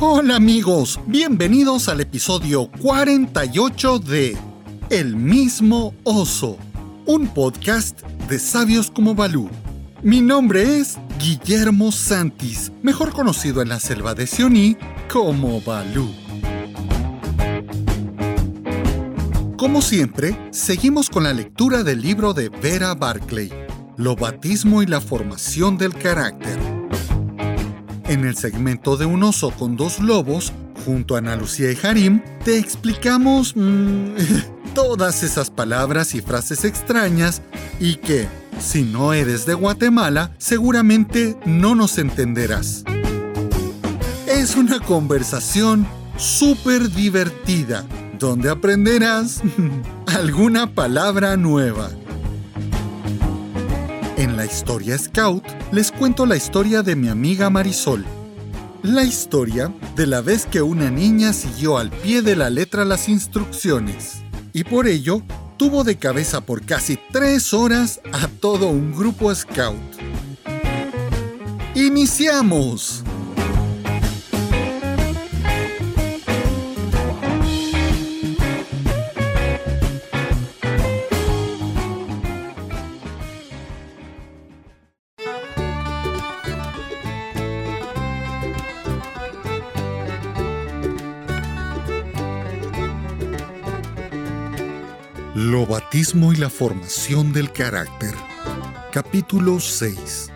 Hola amigos, bienvenidos al episodio 48 de El Mismo Oso, un podcast de sabios como Balú. Mi nombre es Guillermo Santis, mejor conocido en la selva de Sioní como Balú. Como siempre, seguimos con la lectura del libro de Vera Barclay, Lobatismo y la formación del carácter. En el segmento de Un oso con dos lobos, junto a Ana Lucía y Harim, te explicamos todas esas palabras y frases extrañas y que, si no eres de Guatemala, seguramente no nos entenderás. Es una conversación súper divertida, donde aprenderás alguna palabra nueva. En la historia Scout, les cuento la historia de mi amiga Marisol. La historia de la vez que una niña siguió al pie de la letra las instrucciones y por ello tuvo de cabeza por casi 3 horas a todo un grupo Scout. ¡Iniciamos! Lobatismo y la formación del carácter. Capítulo 6.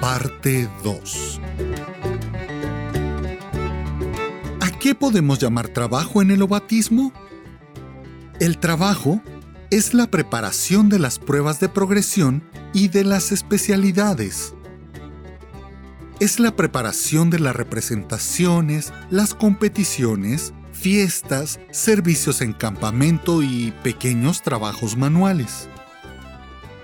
Parte 2. ¿A qué podemos llamar trabajo en el lobatismo? El trabajo es la preparación de las pruebas de progresión y de las especialidades. Es la preparación de las representaciones, las competiciones, fiestas, servicios en campamento y pequeños trabajos manuales.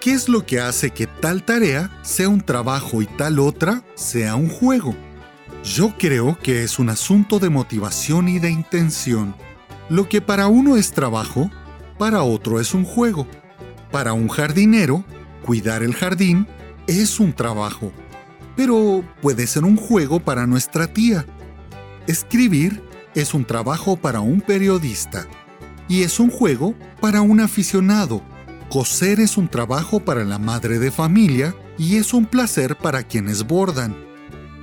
¿Qué es lo que hace que tal tarea sea un trabajo y tal otra sea un juego? Yo creo que es un asunto de motivación y de intención. Lo que para uno es trabajo, para otro es un juego. Para un jardinero, cuidar el jardín es un trabajo, pero puede ser un juego para nuestra tía. Escribir es un trabajo para un periodista y es un juego para un aficionado. Coser es un trabajo para la madre de familia y es un placer para quienes bordan.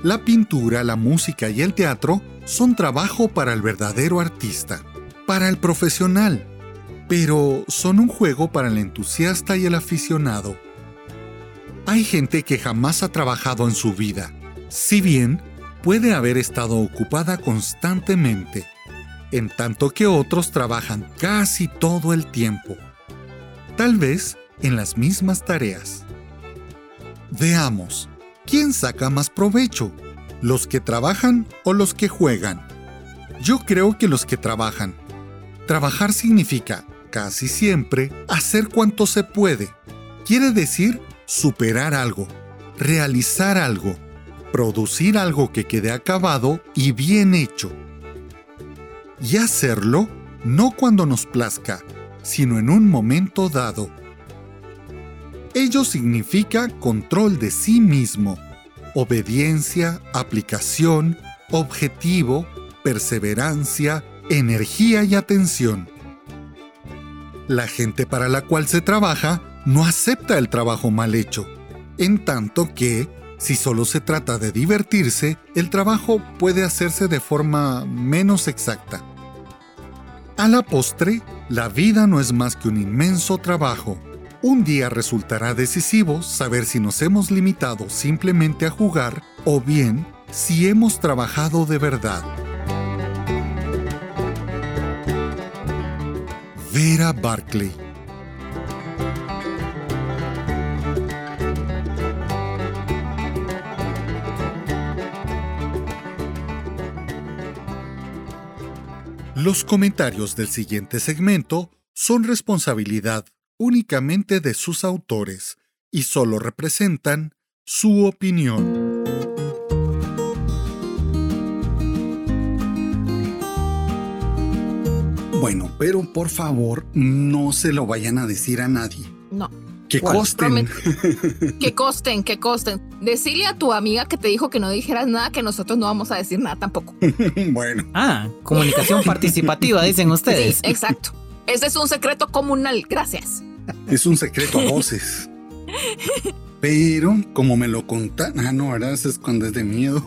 La pintura, la música y el teatro son trabajo para el verdadero artista, para el profesional, pero son un juego para el entusiasta y el aficionado. Hay gente que jamás ha trabajado en su vida, si bien puede haber estado ocupada constantemente, en tanto que otros trabajan casi todo el tiempo, tal vez en las mismas tareas. Veamos, ¿quién saca más provecho? ¿Los que trabajan o los que juegan? Yo creo que los que trabajan. Trabajar significa, casi siempre, hacer cuanto se puede. Quiere decir superar algo, realizar algo, producir algo que quede acabado y bien hecho. Y hacerlo no cuando nos plazca, sino en un momento dado. Ello significa control de sí mismo, obediencia, aplicación, objetivo, perseverancia, energía y atención. La gente para la cual se trabaja no acepta el trabajo mal hecho, en tanto que, si solo se trata de divertirse, el trabajo puede hacerse de forma menos exacta. A la postre, la vida no es más que un inmenso trabajo. Un día resultará decisivo saber si nos hemos limitado simplemente a jugar o bien si hemos trabajado de verdad. Vera Barclay. Los comentarios del siguiente segmento son responsabilidad únicamente de sus autores y solo representan su opinión. Bueno, pero por favor, no se lo vayan a decir a nadie. No. Que costen. Que costen. Decirle a tu amiga que te dijo que no dijeras nada, que nosotros no vamos a decir nada tampoco. Bueno. Ah, comunicación participativa, dicen ustedes. Sí, exacto. Ese es un secreto comunal, gracias. Es un secreto a voces. Pero como me lo contaron, no, ahora se escondes de miedo.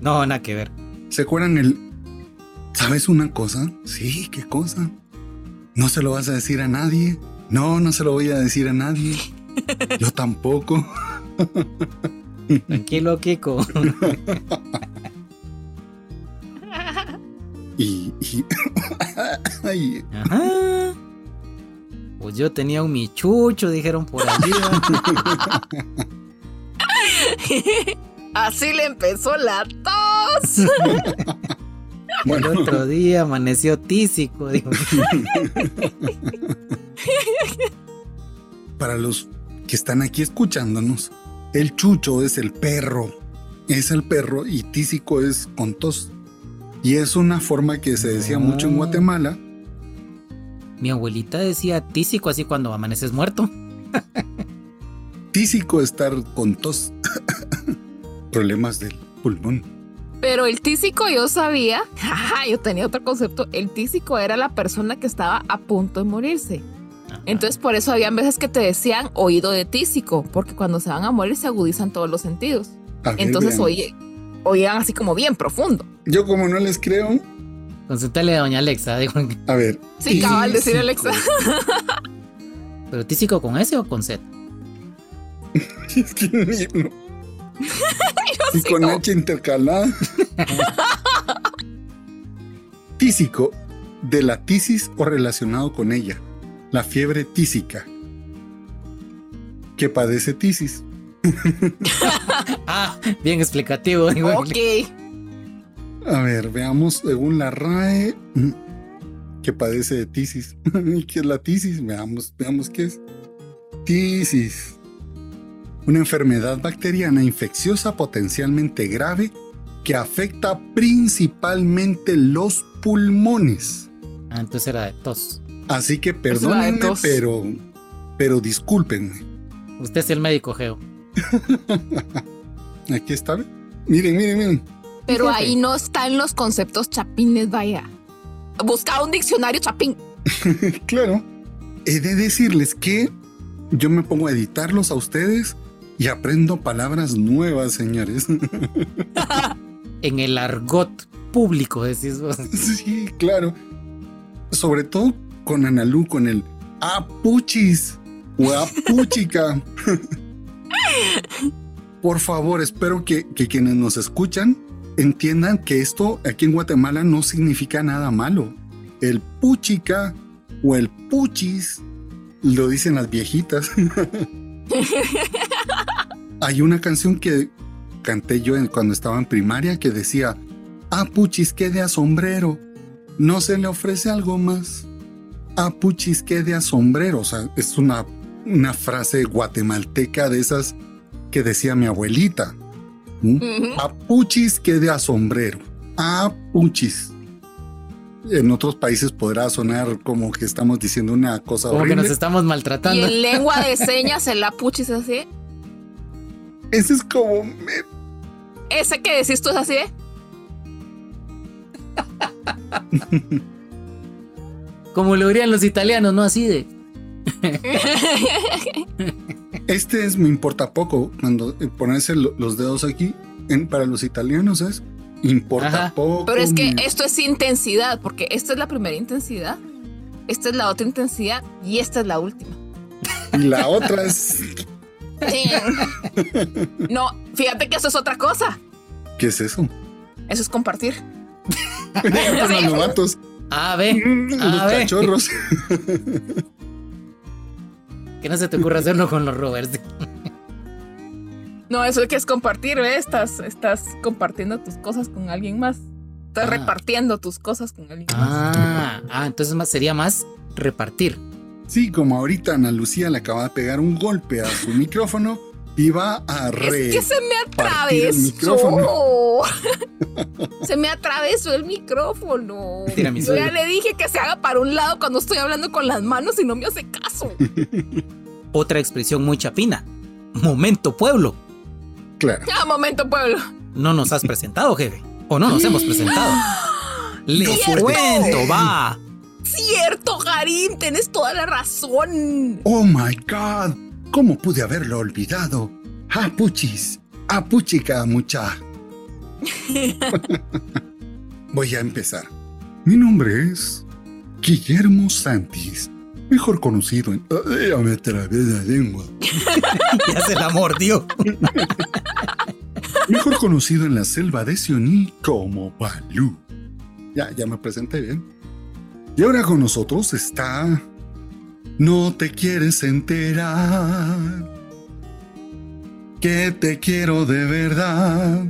No, nada que ver. ¿Se acuerdan el? ¿Sabes una cosa? Sí, ¿qué cosa? No se lo vas a decir a nadie. No, no se lo voy a decir a nadie. Yo tampoco. Tranquilo, Kiko. Ajá. Pues yo tenía un michucho, dijeron por allí. Así le empezó la tos. Bueno. El otro día amaneció tísico. Digo. Para los que están aquí escuchándonos, el chucho es el perro. Es el perro y tísico es con tos. Y es una forma que se decía mucho en Guatemala. Mi abuelita decía tísico así cuando amaneces muerto. Tísico estar con tos. Problemas del pulmón. Pero el tísico yo sabía, yo tenía otro concepto, el tísico era la persona que estaba a punto de morirse. Ajá. Entonces por eso habían veces que te decían oído de tísico, porque cuando se van a morir se agudizan todos los sentidos. Ver, entonces oían así como bien profundo. Yo como no les creo... Consultale a doña Alexa. Digo. A ver. Sí, cabal decir Alexa. ¿Pero tísico con S o con Z? Es que no. Y sí, con no. H intercalada. Tísico, de la tisis o relacionado con ella. La fiebre tísica. Que padece tisis. Bien explicativo. Ok. A ver, veamos, según la RAE, que padece de tisis. ¿Qué es la tisis? Veamos qué es. Tisis. Una enfermedad bacteriana infecciosa potencialmente grave que afecta principalmente los pulmones. Ah, entonces era de tos. Así que perdónenme, pero discúlpenme. Usted es el médico, Geo. Aquí está. Miren. Pero ahí no están los conceptos chapines, vaya. Busca un diccionario chapín. Claro. He de decirles que yo me pongo a editarlos a ustedes y aprendo palabras nuevas, señores. En el argot público, decís vos. Sí, claro. Sobre todo con AnaLú, con el apuchis o apuchica. Por favor, espero que quienes nos escuchan entiendan que esto aquí en Guatemala no significa nada malo. El puchica o el puchis lo dicen las viejitas. Hay una canción que canté yo cuando estaba en primaria que decía: "A puchis que de a sombrero, no se le ofrece algo más. A puchis que de a sombrero". O sea, es una frase guatemalteca de esas que decía mi abuelita. Apuchis que de a sombrero. Apuchis. En otros países podrá sonar como que estamos diciendo una cosa como horrible. Como que nos estamos maltratando. Y en lengua de señas el apuchis así. Ese es como... ¿Ese que decís tú es así? Como lo dirían los italianos, ¿no? Así de... Este es me importa poco, cuando ponerse los dedos aquí, para los italianos es importa poco. Pero es que esto es intensidad, porque esta es la primera intensidad, esta es la otra intensidad y esta es la última. Y la otra es... No, fíjate que eso es otra cosa. ¿Qué es eso? Eso es compartir. Para los novatos. Los cachorros. Que no se te ocurra hacerlo con los Roberts. No, eso que es compartir, ¿eh? Estás compartiendo tus cosas con alguien más. Estás repartiendo tus cosas con alguien más. Entonces sería más repartir. Sí, como ahorita Ana Lucía le acaba de pegar un golpe a su micrófono y va a repartir el micrófono. Es que se me atravesó. Se me atravesó el micrófono. Yo ya le dije que se haga para un lado cuando estoy hablando con las manos y no me hace caso. Otra expresión muy chapina. Momento, pueblo. Claro. Ah, momento, pueblo. No nos has presentado, jefe. O no nos hemos presentado. Les cuento, va. Cierto, Harim, tenés toda la razón. Oh my God, ¿cómo pude haberlo olvidado? ¡Ah, puchis! ¡Ah, puchica, mucha! Voy a empezar. Mi nombre es Guillermo Santis, mejor conocido en... ¡Ya me trabé la lengua! ¡Ya se la mordió! Mejor conocido en la selva de Sioní como Balú. Ya me presenté bien. Y ahora con nosotros está... No te quieres enterar que te quiero de verdad.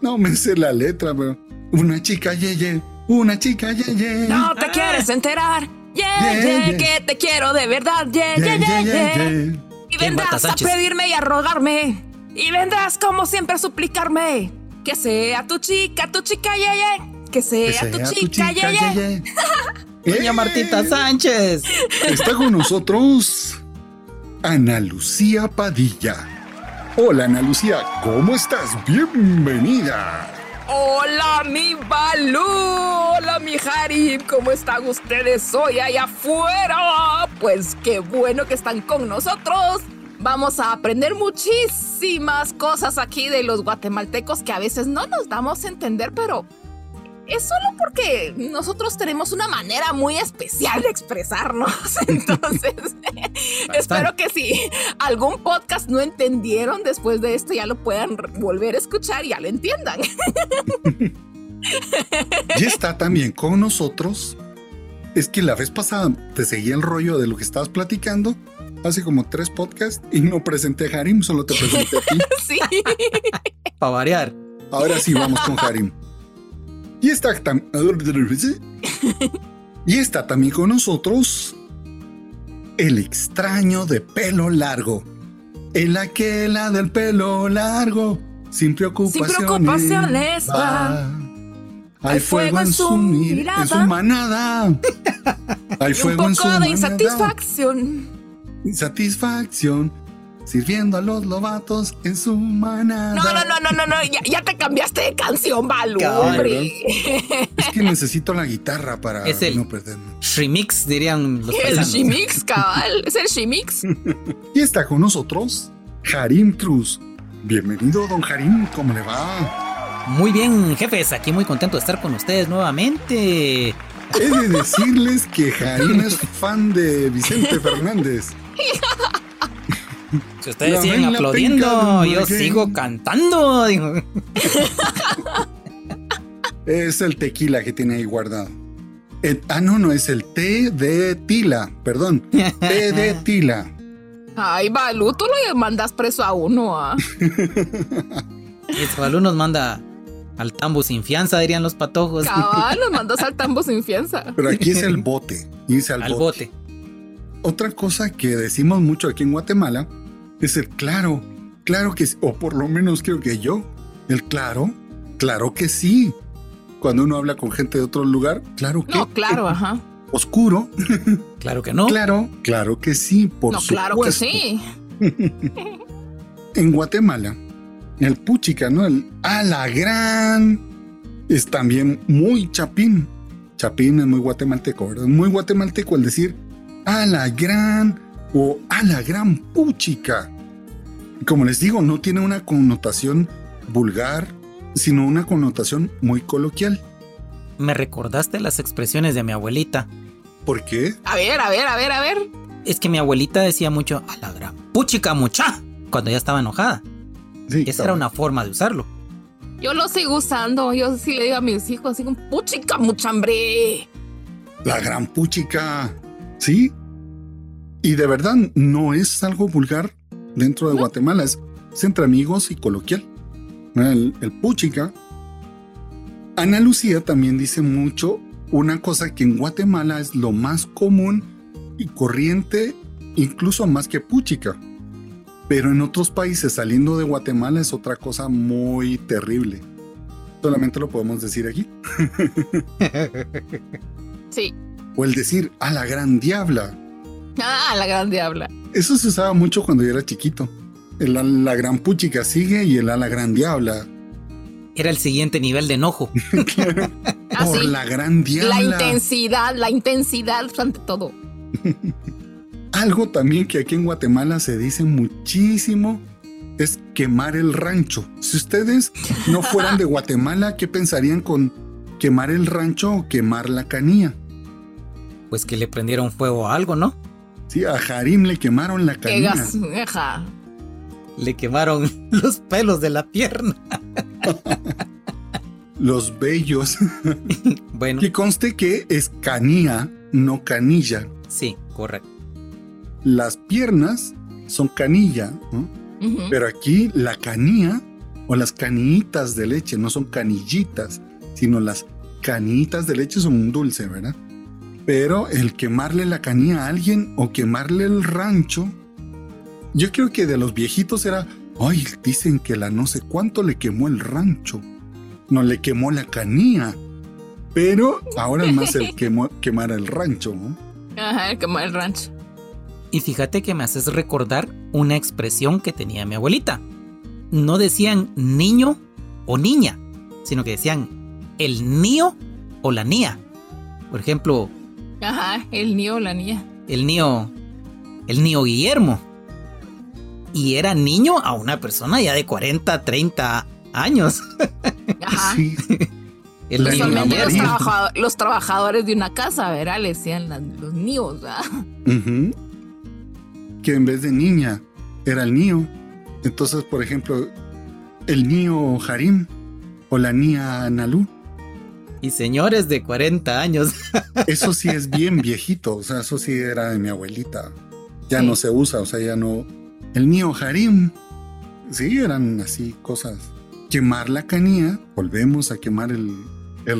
No me sé la letra, pero... Una chica yeye, una chica yeye. No te quieres enterar, yeye, que te quiero de verdad, yeye, yeye. Y vendrás a pedirme y a rogarme, y vendrás como siempre a suplicarme que sea tu chica yeye. Que sea tu chica yeye. Doña Martita Sánchez. Está con nosotros Ana Lucía Padilla. Hola, Ana Lucía, ¿cómo estás? Bienvenida. Hola, mi Balú. Hola, mi Harim. ¿Cómo están ustedes hoy allá afuera? Pues qué bueno que están con nosotros. Vamos a aprender muchísimas cosas aquí de los guatemaltecos que a veces no nos damos a entender, pero es solo porque nosotros tenemos una manera muy especial de expresarnos. Entonces, espero que si algún podcast no entendieron después de esto, ya lo puedan volver a escuchar y ya lo entiendan. Y está también con nosotros. Es que la vez pasada te seguí el rollo de lo que estabas platicando hace como 3 podcasts y no presenté a Harim, solo te presenté a ti. Sí. Para variar. Ahora sí, vamos con Harim. Y está también con nosotros el extraño de pelo largo. El aquela del pelo largo. Sin preocupaciones va. Hay fuego en su mirada. En su manada. Hay fuego en su manada. Un poco de insatisfacción. Insatisfacción. Sirviendo a los lobatos en su manada. No, ya te cambiaste de canción, Balú. Hombre. Es que necesito la guitarra para no perderme. Remix, dirían los paisanos. El remix, cabal. Es el remix. Y está con nosotros Harim Cruz. Bienvenido, don Harim. ¿Cómo le va? Muy bien, jefes. Aquí muy contento de estar con ustedes nuevamente. He de decirles que Harim es fan de Vicente Fernández. Si ustedes siguen aplaudiendo, yo sigo cantando. Es el tequila que tiene ahí guardado. No, es el té de tila, perdón. Té de tila. Ay, Balú, tú lo mandas preso a uno, ¿ah? Balú nos manda al tambo sin fianza, dirían los patojos. Cabal, nos mandas al tambo sin fianza. Pero aquí es el bote, irse al bote. Otra cosa que decimos mucho aquí en Guatemala es el claro, claro que sí, o por lo menos creo que yo, el claro, claro que sí. Cuando uno habla con gente de otro lugar, claro, ajá. Oscuro. Claro que no. Claro que sí, por supuesto. Claro que sí. En Guatemala, el puchica, ¿no? El a la gran es también muy chapín. Chapín es muy guatemalteco, ¿verdad? Muy guatemalteco el decir a la gran o a la gran puchica. Como les digo, no tiene una connotación vulgar, sino una connotación muy coloquial. Me recordaste las expresiones de mi abuelita. ¿Por qué? A ver. Es que mi abuelita decía mucho a la gran puchica mucha cuando ya estaba enojada. Sí, esa era una forma de usarlo. Yo lo sigo usando. Yo sí le digo a mis hijos así como puchica mucha, hombre. La gran puchica. Sí, y de verdad no es algo vulgar dentro de Guatemala, es entre amigos y coloquial, el puchica. Ana Lucía también dice mucho una cosa que en Guatemala es lo más común y corriente, incluso más que puchica, pero en otros países saliendo de Guatemala es otra cosa muy terrible. solamente lo podemos decir aquí. Sí. O el decir a la gran diabla. Ah, a la gran diabla. Eso se usaba mucho cuando yo era chiquito. El a la gran puchica sigue y el a la gran diabla. Era el siguiente nivel de enojo. Claro. Ah, por sí. La gran diabla. La intensidad ante todo. Algo también que aquí en Guatemala se dice muchísimo es quemar el rancho. Si ustedes no fueran de Guatemala, ¿qué pensarían con quemar el rancho o quemar la canilla? Pues que le prendieron fuego a algo, ¿no? Sí, a Harim le quemaron la canilla. Le quemaron los pelos de la pierna. Los vellos. Bueno. Que conste que es canía, no canilla. Sí, correcto. Las piernas son canilla, ¿no? Uh-huh. Pero aquí la canía o las canillitas de leche no son canillitas, sino las canillitas de leche son un dulce, ¿verdad? Pero el quemarle la canilla a alguien o quemarle el rancho, yo creo que de los viejitos era, ay, dicen que la no sé cuánto le quemó el rancho, no le quemó la canilla, pero ahora más el quemar el rancho, ¿no? Ajá, el quemar el rancho. Y fíjate que me haces recordar una expresión que tenía mi abuelita. No decían niño o niña, sino que decían el niño o la niña. Por ejemplo... Ajá, el niño o la niña. El niño Guillermo. Y era niño a una persona ya de 40, 30 años. Ajá. Sí. Los trabajadores de una casa, ¿verdad? Le decían los niños, ¿verdad? Uh-huh. Que en vez de niña era el niño. Entonces, por ejemplo, el niño Harim o la niña AnaLú. Y señores de 40 años. Eso sí es bien viejito, o sea, eso sí era de mi abuelita. Ya sí. No se usa, o sea, ya no. El niño Harim. Sí, eran así cosas. Quemar la canilla, volvemos a quemar el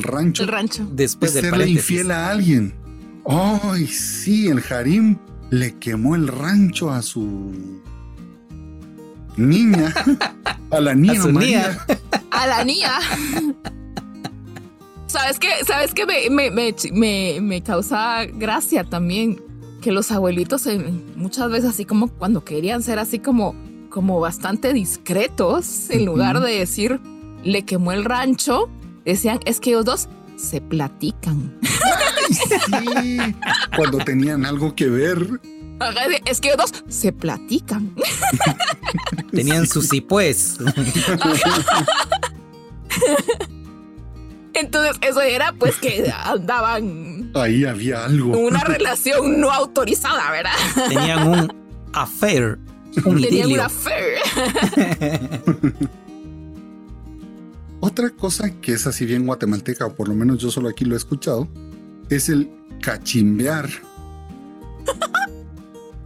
rancho. El rancho. Después de serle infiel a alguien. Ay, oh, sí, el Harim le quemó el rancho a su niña, a la niña, a la niña. ¿Sabes qué? Me causa gracia también que los abuelitos muchas veces así como cuando querían ser así como bastante discretos, en lugar de decir le quemó el rancho, decían es que ellos dos se platican. Sí, cuando tenían algo que ver. Es que ellos dos se platican. Tenían sus y pues. Entonces eso era pues que andaban. Ahí había algo. Una relación no autorizada, ¿verdad? Tenían un affair. Tenían un affair. Otra cosa que es así bien guatemalteca, o por lo menos yo solo aquí lo he escuchado, es el cachimbear.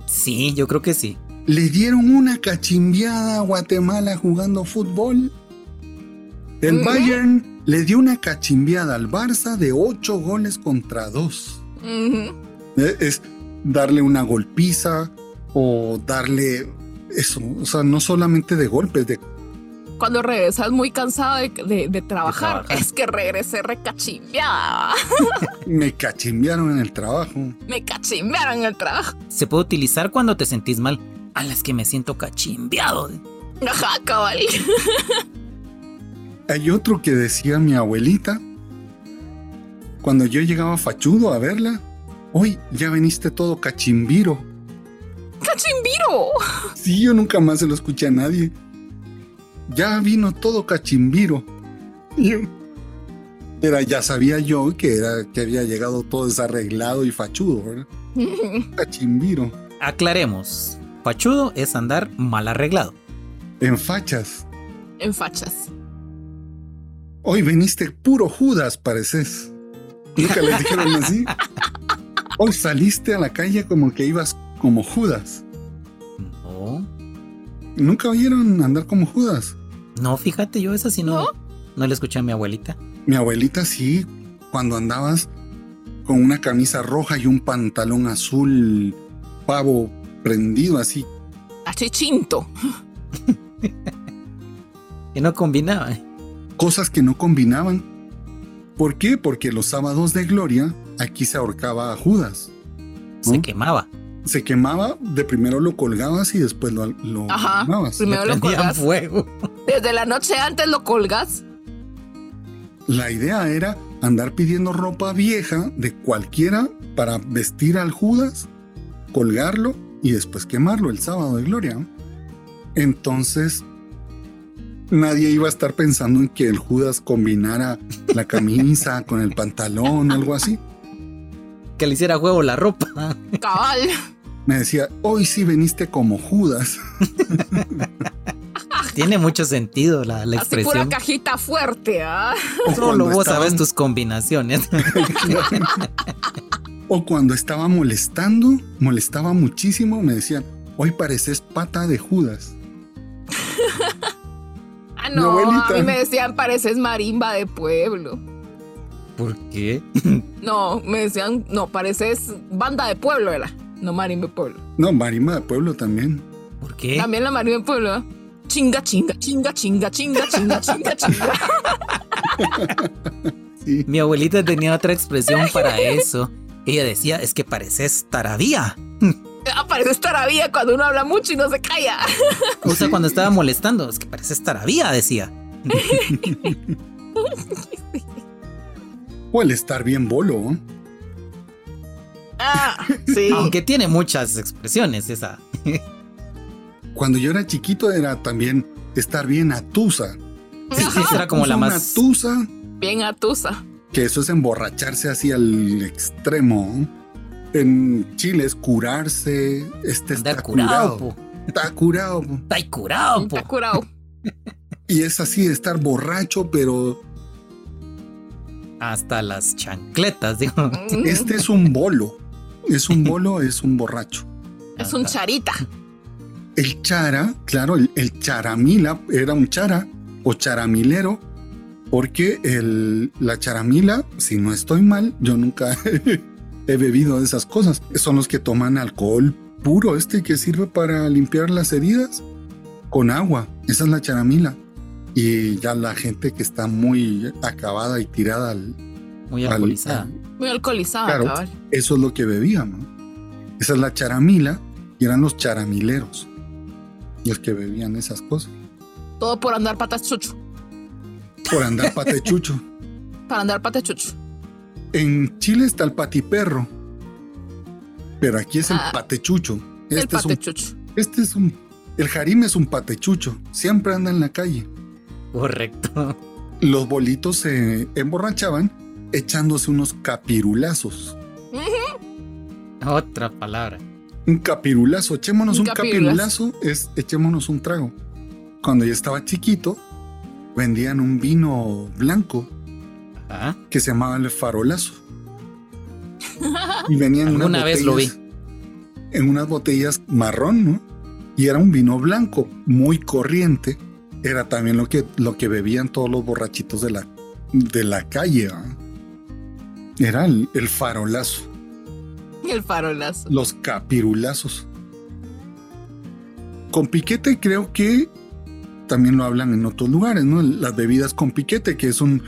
Sí, yo creo que sí. Le dieron una cachimbeada a Guatemala jugando fútbol. El Bayern le dio una cachimbeada al Barça de 8-2. Uh-huh. Es darle una golpiza o darle eso. O sea, no solamente de golpes, de... Cuando regresas muy cansado de trabajar, es que regresé recachimbeada. Me cachimbearon en el trabajo. Se puede utilizar cuando te sentís mal. A las que me siento cachimbeado. Ajá, cabal. Hay otro que decía mi abuelita. Cuando yo llegaba fachudo a verla. Hoy ya veniste todo cachimbiro. ¡Cachimbiro! Sí, yo nunca más se lo escuché a nadie. Ya vino todo cachimbiro. Pero ya sabía yo que había llegado todo desarreglado y fachudo, ¿verdad? Cachimbiro. Aclaremos. Fachudo es andar mal arreglado. En fachas. Hoy veniste puro Judas, pareces. Nunca les dijeron así. Hoy saliste a la calle como que ibas como Judas. No. ¿Nunca oyeron andar como Judas? No, fíjate, yo esa sí no la escuché a mi abuelita. Mi abuelita sí, cuando andabas con una camisa roja y un pantalón azul pavo prendido así. Así chinto. Que no combinaba. cosas que no combinaban. ¿Por qué? Porque los sábados de gloria aquí se ahorcaba a Judas, ¿no? Se quemaba. Se quemaba, de primero lo colgabas y después lo ajá, quemabas. Primero lo colgabas. Fuego. Desde la noche antes lo colgas. La idea era andar pidiendo ropa vieja de cualquiera para vestir al Judas, colgarlo y después quemarlo el sábado de gloria. Entonces, nadie iba a estar pensando en que el Judas combinara la camisa con el pantalón, algo así. Que le hiciera huevo la ropa. Cabal. Me decía, hoy sí veniste como Judas. Tiene mucho sentido la así expresión. Así pura cajita fuerte, ¿ah? ¿Eh? Solo vos sabes tus combinaciones. O cuando estaba molestaba muchísimo, me decían, hoy pareces pata de Judas. Ah, no, a mí me decían, pareces marimba de pueblo. ¿Por qué? No, me decían, no, pareces banda de pueblo, ¿verdad? No, marimba de pueblo. No, marimba de pueblo también. ¿Por qué? También la marimba de pueblo, ¿eh? Chinga, chinga, chinga, chinga, chinga, chinga, chinga, chinga. Sí. Mi abuelita tenía otra expresión para eso. Ella decía, es que pareces tarabía. Pareces tarabía cuando uno habla mucho y no se calla. O sea, cuando estaba molestando, es que pareces tarabía, decía. O el estar bien bolo. Ah, sí. Aunque tiene muchas expresiones esa. Cuando yo era chiquito era también estar bien atusa. Sí, sí, era como la más atusa. Bien atusa. Que eso es emborracharse hacia el extremo. En Chile es curarse. Está curado. Está curado. Está curado. Está curado. Y es así de estar borracho, pero hasta las chancletas, digo. Este es un bolo. Es un borracho. Es un charita. El chara, claro, el charamila era un chara o charamilero, porque la charamila, si no estoy mal, yo nunca he bebido de esas cosas. Son los que toman alcohol puro, que sirve para limpiar las heridas con agua. Esa es la charamila. Y ya la gente que está muy acabada y tirada muy alcoholizada. Muy alcoholizada, claro, cabal. Eso es lo que bebían, ¿no? Esa es la charamila y eran los charamileros los que bebían esas cosas. Todo por andar patas chucho. Por andar patechucho. Para andar patechucho. En Chile está el patiperro, pero aquí es el patechucho. El patechucho. El Harim es un patechucho. Siempre anda en la calle. Correcto. Los bolitos se emborrachaban echándose unos capirulazos. Uh-huh. Otra palabra. Un capirulazo. Echémonos un capirulazo es echémonos un trago. Cuando yo estaba chiquito, vendían un vino blanco. Ajá. Que se llamaba el farolazo. Y venían alguna vez lo vi. En unas botellas marrón, ¿no? Y era un vino blanco muy corriente. Era también lo que bebían todos los borrachitos de la calle, ¿eh? Era el farolazo. El farolazo. Los capirulazos. Con piquete creo que también lo hablan en otros lugares, ¿no? Las bebidas con piquete, que es un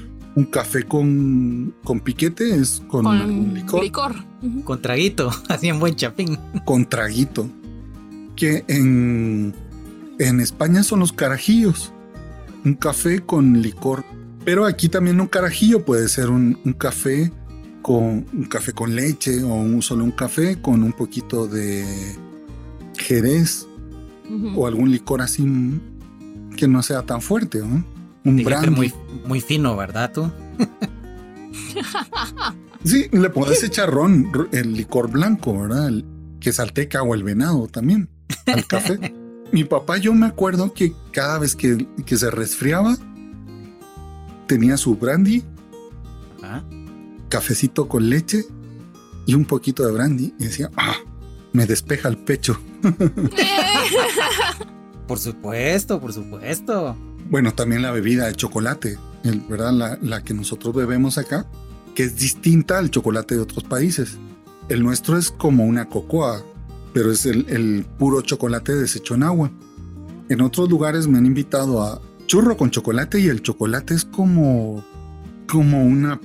café con piquete, es con licor. Uh-huh. Con traguito, así en buen chapín. Con traguito. Que en España son los carajillos, un café con licor. Pero aquí también un carajillo puede ser un café con leche o solo un café con un poquito de jerez. Uh-huh. O algún licor así que no sea tan fuerte, ¿no? Un brandy. Muy, muy fino, ¿verdad tú? Sí, le podés echar ron, el licor blanco, ¿verdad? El quesalteca o el venado también al café. Mi papá, yo me acuerdo que cada vez que se resfriaba, tenía su brandy, ¿ah? Cafecito con leche y un poquito de brandy. Y decía, me despeja el pecho. Por supuesto, por supuesto. Bueno, también la bebida de chocolate, ¿verdad? La que nosotros bebemos acá, que es distinta al chocolate de otros países. El nuestro es como una cocoa, pero es el puro chocolate deshecho en agua. En otros lugares me han invitado a churro con chocolate y el chocolate es como una...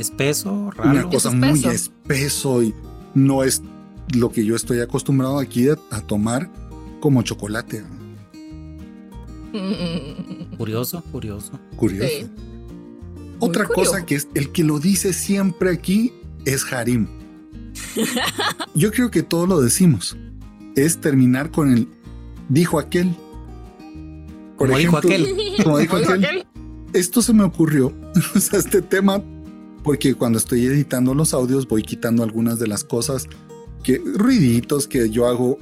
Espeso, raro. Una cosa muy espeso y no es lo que yo estoy acostumbrado aquí a tomar como chocolate. Curioso. Sí. Otra cosa que es el que lo dice siempre aquí es Harim. Yo creo que todos lo decimos. Es terminar con el dijo aquel. Por ejemplo, dijo aquel. Esto se me ocurrió, o sea, este tema, porque cuando estoy editando los audios voy quitando algunas de las cosas, que ruiditos que yo hago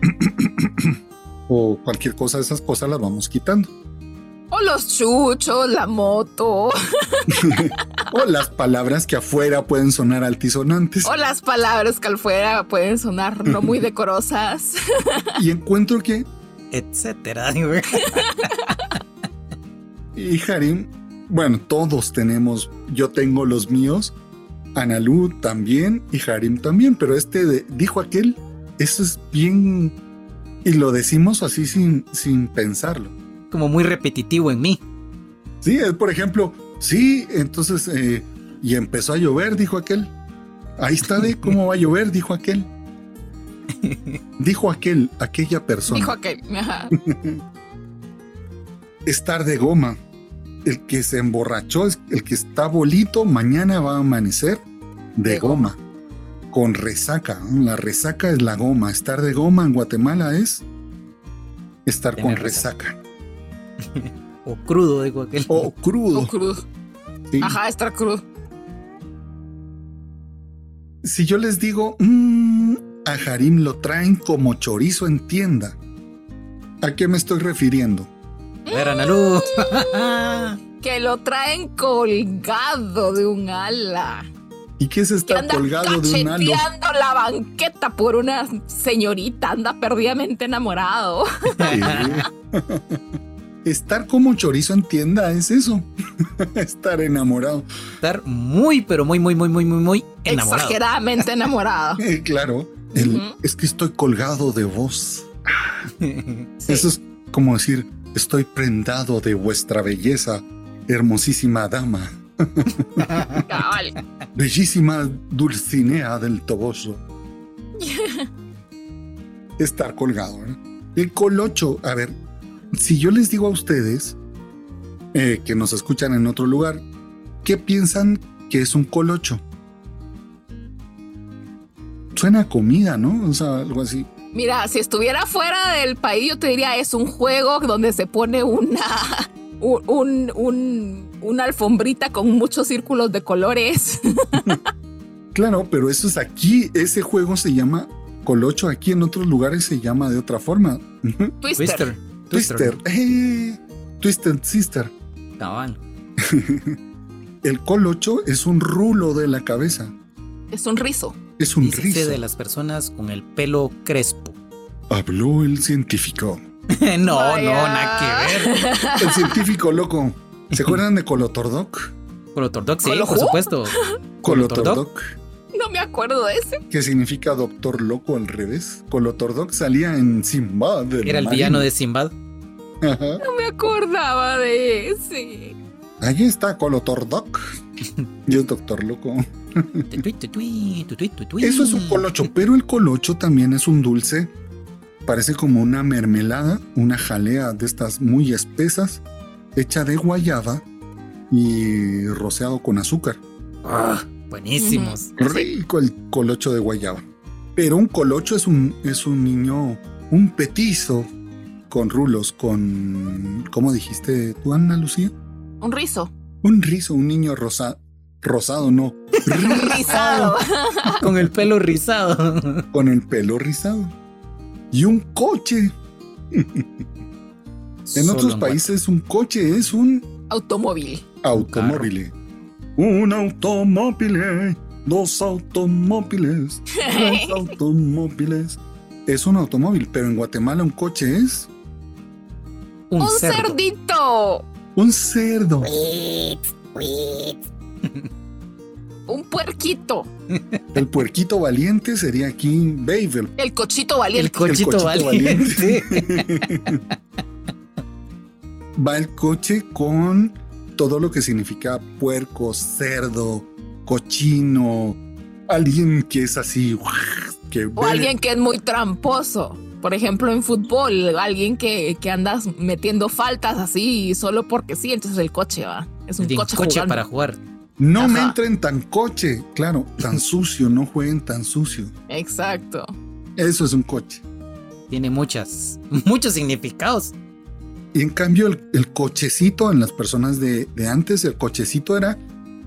o cualquier cosa de esas cosas las vamos quitando. O los chuchos, la moto. O las palabras que afuera pueden sonar altisonantes. O las palabras que afuera pueden sonar no muy decorosas. Y encuentro que... etcétera. Y Harim, bueno, todos tenemos, yo tengo los míos, AnaLú también y Harim también, pero este de dijo aquel, eso es bien... Y lo decimos así sin pensarlo. Como muy repetitivo en mí. Sí, por ejemplo, sí, entonces, y empezó a llover, dijo aquel. Ahí está de cómo va a llover, dijo aquel. Dijo aquel, aquella persona. Dijo aquel. Ajá. Estar de goma. El que se emborrachó, el que está bolito, mañana va a amanecer de goma. Con resaca. La resaca es la goma. Estar de goma en Guatemala es estar tener con resaca. O crudo, digo aquel. O crudo. Sí. Ajá, estar crudo. Si yo les digo, a Harim lo traen como chorizo en tienda, ¿a qué me estoy refiriendo? Vera AnaLú. Que lo traen colgado de un ala. ¿Y qué es estar colgado de un ala? Anda cacheteando la banqueta por una señorita, anda perdidamente enamorado. Estar como chorizo en tienda es eso. Estar enamorado. Estar muy, pero muy enamorado. Exageradamente enamorado. Claro. Es que estoy colgado de vos. Sí. Eso es como decir, estoy prendado de vuestra belleza, hermosísima dama. Bellísima Dulcinea del Toboso. Estar colgado, ¿no? El colocho, a ver, si yo les digo a ustedes que nos escuchan en otro lugar, ¿qué piensan que es un colocho? Suena a comida, ¿no? O sea, algo así. Mira, si estuviera fuera del país yo te diría es un juego donde se pone una alfombrita con muchos círculos de colores. Claro, pero eso es aquí, ese juego se llama colocho, aquí en otros lugares se llama de otra forma. Twister. Twisted Sister. Cabal. El colocho es un rulo de la cabeza. Es un rizo. Es un Dícese rizo. De las personas con el pelo crespo. Habló el científico. No, nada que ver. El científico loco. ¿Se acuerdan de Colotordoc? Colotordoc, sí, por supuesto. Colotordoc. No me acuerdo de ese. ¿Qué significa doctor loco al revés? Colotordoc salía en Sinbad. Era el villano de Sinbad. Ajá. No me acordaba de ese. Ahí está Colotordoc. Y es doctor loco. Eso es un colocho, pero el colocho también es un dulce. Parece como una mermelada, una jalea de estas muy espesas, hecha de guayaba y rociado con azúcar. ¡Ah! Buenísimos. Rico el colocho de guayaba. Pero un colocho es un niño, un petizo con rulos, con... ¿Cómo dijiste tú, Ana Lucía? Un rizo. Un rizo, un niño rosado, no. Rizado. Con el pelo rizado. Con el pelo rizado. Y un coche. En otros países un coche es un... Automóvil. Claro. Un automóvil, dos automóviles. Es un automóvil, pero en Guatemala un coche es... Un cerdito. Un cerdo. Un puerquito. El puerquito valiente sería aquí Babel. El cochito valiente. El cochito valiente. va el coche con todo lo que significa puerco, cerdo, cochino, alguien que es así. Que o alguien que es muy tramposo. Por ejemplo, en fútbol, alguien que andas metiendo faltas así solo porque sí, entonces el coche va. Es un coche para jugar. No, ajá, me entren tan coche, claro, tan sucio, no jueguen tan sucio. Exacto. Eso es un coche. Tiene muchos significados. Y en cambio el cochecito en las personas de antes, el cochecito era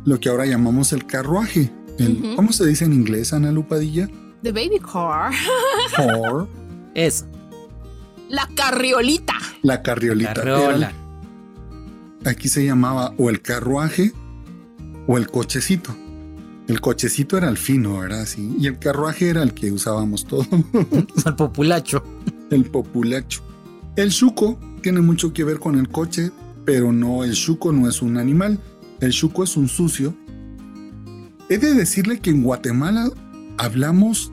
lo que ahora llamamos el carruaje. Uh-huh. ¿Cómo se dice en inglés, Ana Lu Padilla? The baby car. Car. Eso. La carriolita. La carriolita. Carriola. Aquí se llamaba o el carruaje o el cochecito. El cochecito era el fino, ¿verdad? Sí. Y el carruaje era el que usábamos todos. El populacho. El populacho. El shuco tiene mucho que ver con el coche, pero no, el shuco no es un animal. El shuco es un sucio. He de decirle que en Guatemala hablamos,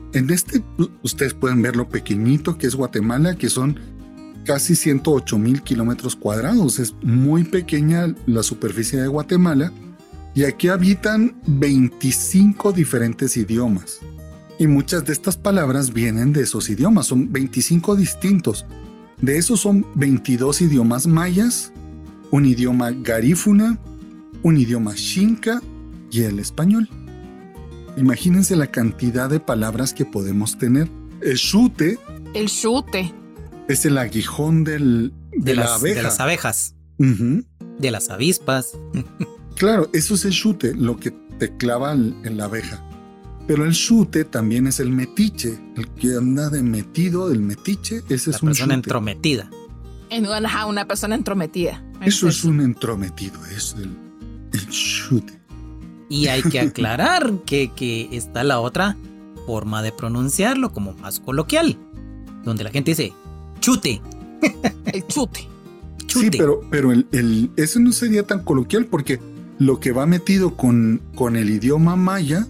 ustedes pueden ver lo pequeñito que es Guatemala, que son casi 108,000 kilómetros cuadrados. Es muy pequeña la superficie de Guatemala. Y aquí habitan 25 diferentes idiomas. Y muchas de estas palabras vienen de esos idiomas. Son 25 distintos. De esos son 22 idiomas mayas, un idioma garífuna, un idioma xinca y el español. Imagínense la cantidad de palabras que podemos tener. El chute. El chute. Es el aguijón de la abeja. De las abejas. Uh-huh. De las avispas. Claro, eso es el chute, lo que te clava en la abeja. Pero el chute también es el metiche, el que anda de metido, el metiche, ese es un chute. La persona entrometida. Una persona entrometida. Eso es un entrometido, es el chute. Y hay que aclarar que está la otra forma de pronunciarlo, como más coloquial, donde la gente dice chute. El chute. Chute. Sí, pero eso no sería tan coloquial porque lo que va metido con el idioma maya,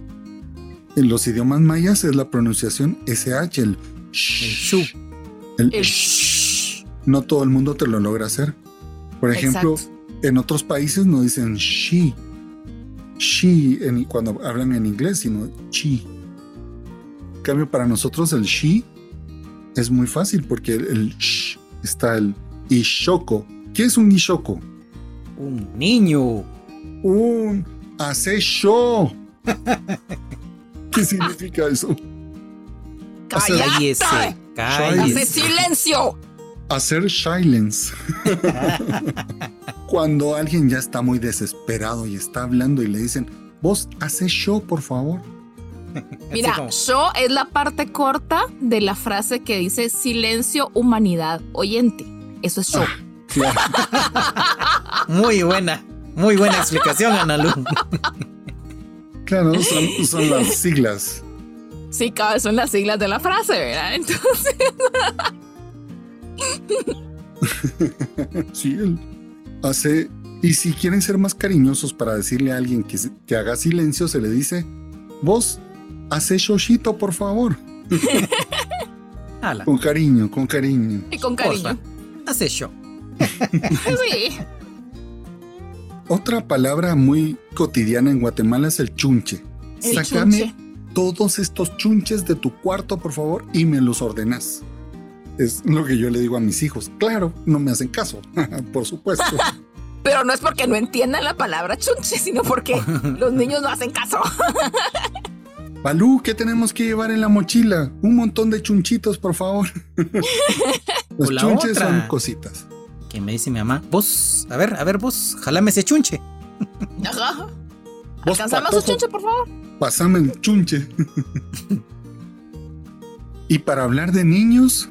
en los idiomas mayas es la pronunciación SH, el sh. El sh. No todo el mundo te lo logra hacer. Por ejemplo, exacto, en otros países no dicen she. She, cuando hablan en inglés, sino chi. En cambio, para nosotros el she es muy fácil porque el sh está el ishoko. ¿Qué es un ishoko? Un niño. Un asesho. ¿Qué significa eso? ¡Cállate! ¡Hace silencio! Hacer silence. Cuando alguien ya está muy desesperado y está hablando y le dicen, vos haces show, por favor. Mira, show es la parte corta de la frase que dice silencio, humanidad, oyente. Eso es show. Claro. Muy buena explicación, Analú. Claro, son las siglas. Sí, cabrón, son las siglas de la frase, ¿verdad? Entonces... Sí, él hace. Y si quieren ser más cariñosos para decirle a alguien que haga silencio, se le dice: vos hace shoshito, por favor. Con cariño, con cariño. Y con cariño. Hace show. Sí. Otra palabra muy cotidiana en Guatemala es el chunche. Sácame todos estos chunches de tu cuarto, por favor, y me los ordenás. Es lo que yo le digo a mis hijos. Claro, no me hacen caso, por supuesto. Pero no es porque no entiendan la palabra chunche, sino porque los niños no hacen caso. Balú, ¿qué tenemos que llevar en la mochila? Un montón de chunchitos, por favor. Los chunches otra son cositas. Que me dice mi mamá, vos, a ver vos, jalame ese chunche. Ajá. Alcanzame ese chunche, por favor. Pásame el chunche. Y para hablar de niños...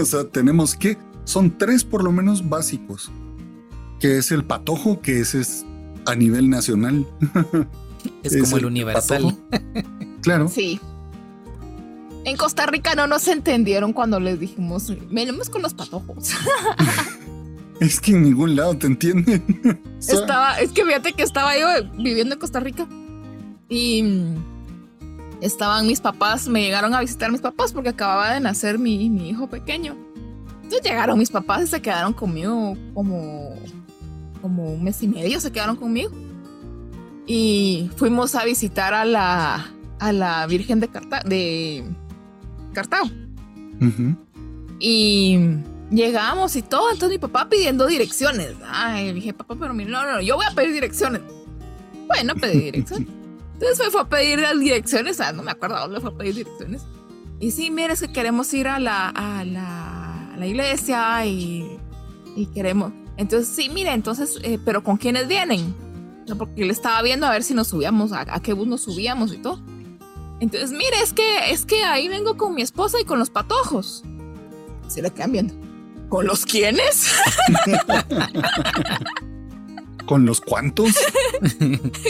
O sea, tenemos que son tres por lo menos básicos, que es el patojo, que ese es a nivel nacional. Es como el universal. Patojo. Claro. Sí. En Costa Rica no nos entendieron cuando les dijimos, venimos con los patojos. Es que en ningún lado te entienden. O sea, es que fíjate que estaba yo viviendo en Costa Rica y... Estaban mis papás, me llegaron a visitar mis papás porque acababa de nacer mi hijo pequeño. Entonces llegaron mis papás y se quedaron conmigo como un mes y medio, se quedaron conmigo. Y fuimos a visitar a la Virgen de Cartago. Uh-huh. Y llegamos y todo, entonces mi papá pidiendo direcciones. Ay, dije, papá, pero no, yo voy a pedir direcciones. Bueno, pedí direcciones. Entonces fue a pedir las direcciones, no me acuerdo dónde fue a pedir direcciones. Y sí, mira, es que queremos ir a la iglesia y queremos. Entonces, sí, mira, entonces, pero ¿con quiénes vienen? No, porque él estaba viendo a ver si nos subíamos, a qué bus nos subíamos y todo. Entonces, mira, es que ahí vengo con mi esposa y con los patojos. Se le quedan viendo. ¿Con los quiénes? ¿Con los cuántos?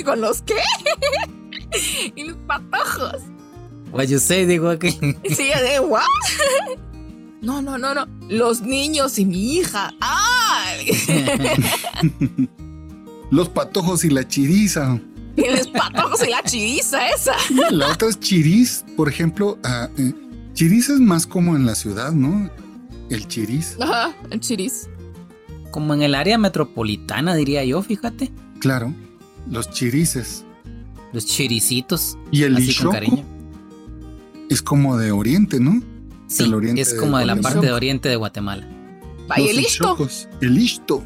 ¿Con los qué? Y los patojos. What you say, digo aquí. Sí, de what? No. Los niños y mi hija. ¡Ay! Los patojos y la chiriza. Y los patojos y la chiriza esa. Y la otra es chiriz, por ejemplo. Chiriz es más como en la ciudad, ¿no? El chiriz. Ajá, el chiriz. Como en el área metropolitana, diría yo, fíjate. Claro, los chirices. Los chiricitos. Y el así con cariño. Es como de oriente, ¿no? Sí, oriente es como de la parte de oriente de Guatemala. Los Ixchocos. El Ixto,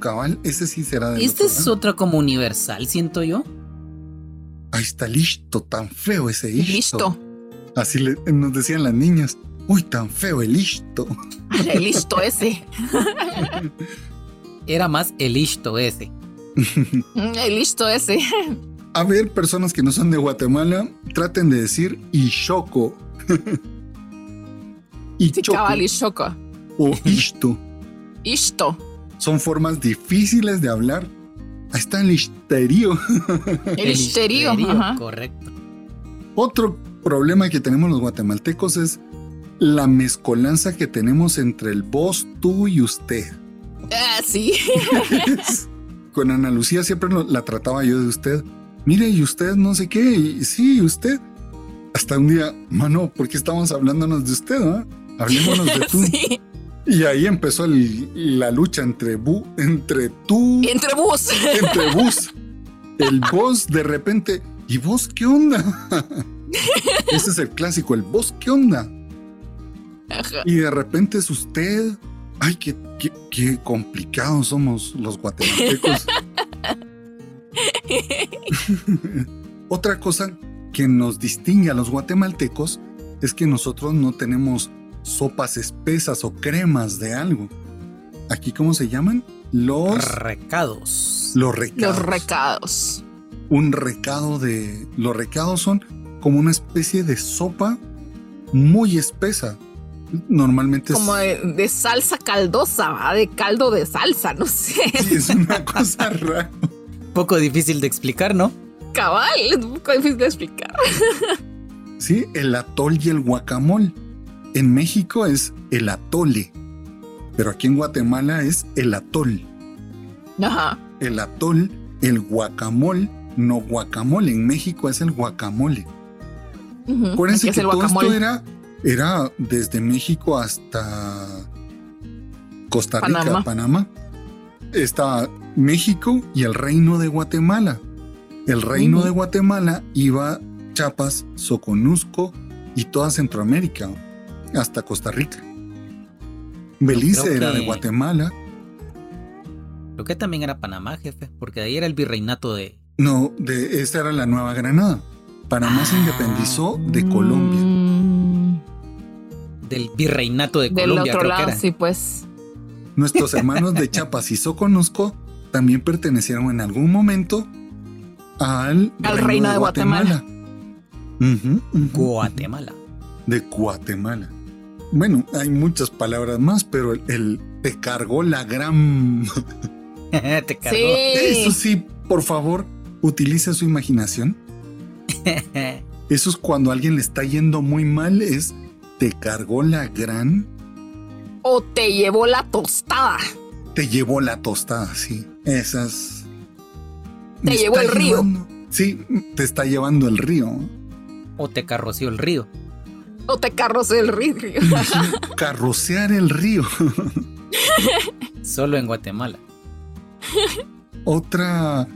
cabal. Ese sí será de este es otro como universal, siento yo. Ahí está el Ixto, tan feo ese Ixto. Así nos decían las niñas. Uy, tan feo el Ixto. El Ixto ese. Era más el Ixto ese. El Ixto ese. A ver, personas que no son de Guatemala, traten de decir Ixchoco. Ixchoco. O Ixto. Ixto. Son formas difíciles de hablar. Ahí está el ixterío. El ixterío, ajá. Correcto. Otro problema que tenemos los guatemaltecos es la mezcolanza que tenemos entre el vos, tú y usted. Ah, sí. Con Ana Lucía siempre la trataba yo de usted. Mire, y usted no sé qué, y sí, usted. Hasta un día, mano, ¿por qué estamos hablándonos de usted? ¿No? Hablémonos de tú. Sí. Y ahí empezó la lucha entre tú. Y entre vos. Entre vos. El vos de repente, ¿y vos qué onda? Ese es el clásico, el vos qué onda. Ajá. Y de repente es usted. Ay, qué complicados somos los guatemaltecos. Otra cosa que nos distingue a los guatemaltecos es que nosotros no tenemos sopas espesas o cremas de algo. ¿Aquí cómo se llaman? Los recados. Un recado de... Los recados son como una especie de sopa muy espesa. Normalmente como es como de salsa caldosa, ¿va? De caldo de salsa, no sé. Sí, es una cosa rara. Poco difícil de explicar, ¿no? Cabal, es un poco difícil de explicar. Sí, el atol y el guacamole. En México es el atole, pero aquí en Guatemala es el atol. Ajá. El atol, el guacamole, no guacamole. En México es el guacamole. Uh-huh. Acuérdense que todo guacamole. Esto era desde México hasta Costa Rica, Panamá. Está México y el Reino de Guatemala. El Reino de Guatemala iba Chiapas, Soconusco y toda Centroamérica, hasta Costa Rica. Belice era de Guatemala. Creo que también era Panamá, jefe, porque de ahí era el virreinato de... No, esta era la Nueva Granada. Panamá se independizó de Colombia. Del virreinato de Colombia, del otro lado, sí, pues. Nuestros hermanos de Chiapas y Soconusco también pertenecieron en algún momento al reino de Guatemala. Guatemala. De Guatemala. Bueno, hay muchas palabras más, pero el te cargó la gran... Te cargó. Sí. Eso sí, por favor, utilice su imaginación. Eso es cuando a alguien le está yendo muy mal, es te cargó la gran... O te llevó la tostada. Te llevó la tostada, sí. Esas... Te llevó el río. Sí, te está llevando el río. O te carroció el río. O te carrocea el río. Carrocear el río. Solo en Guatemala. Otra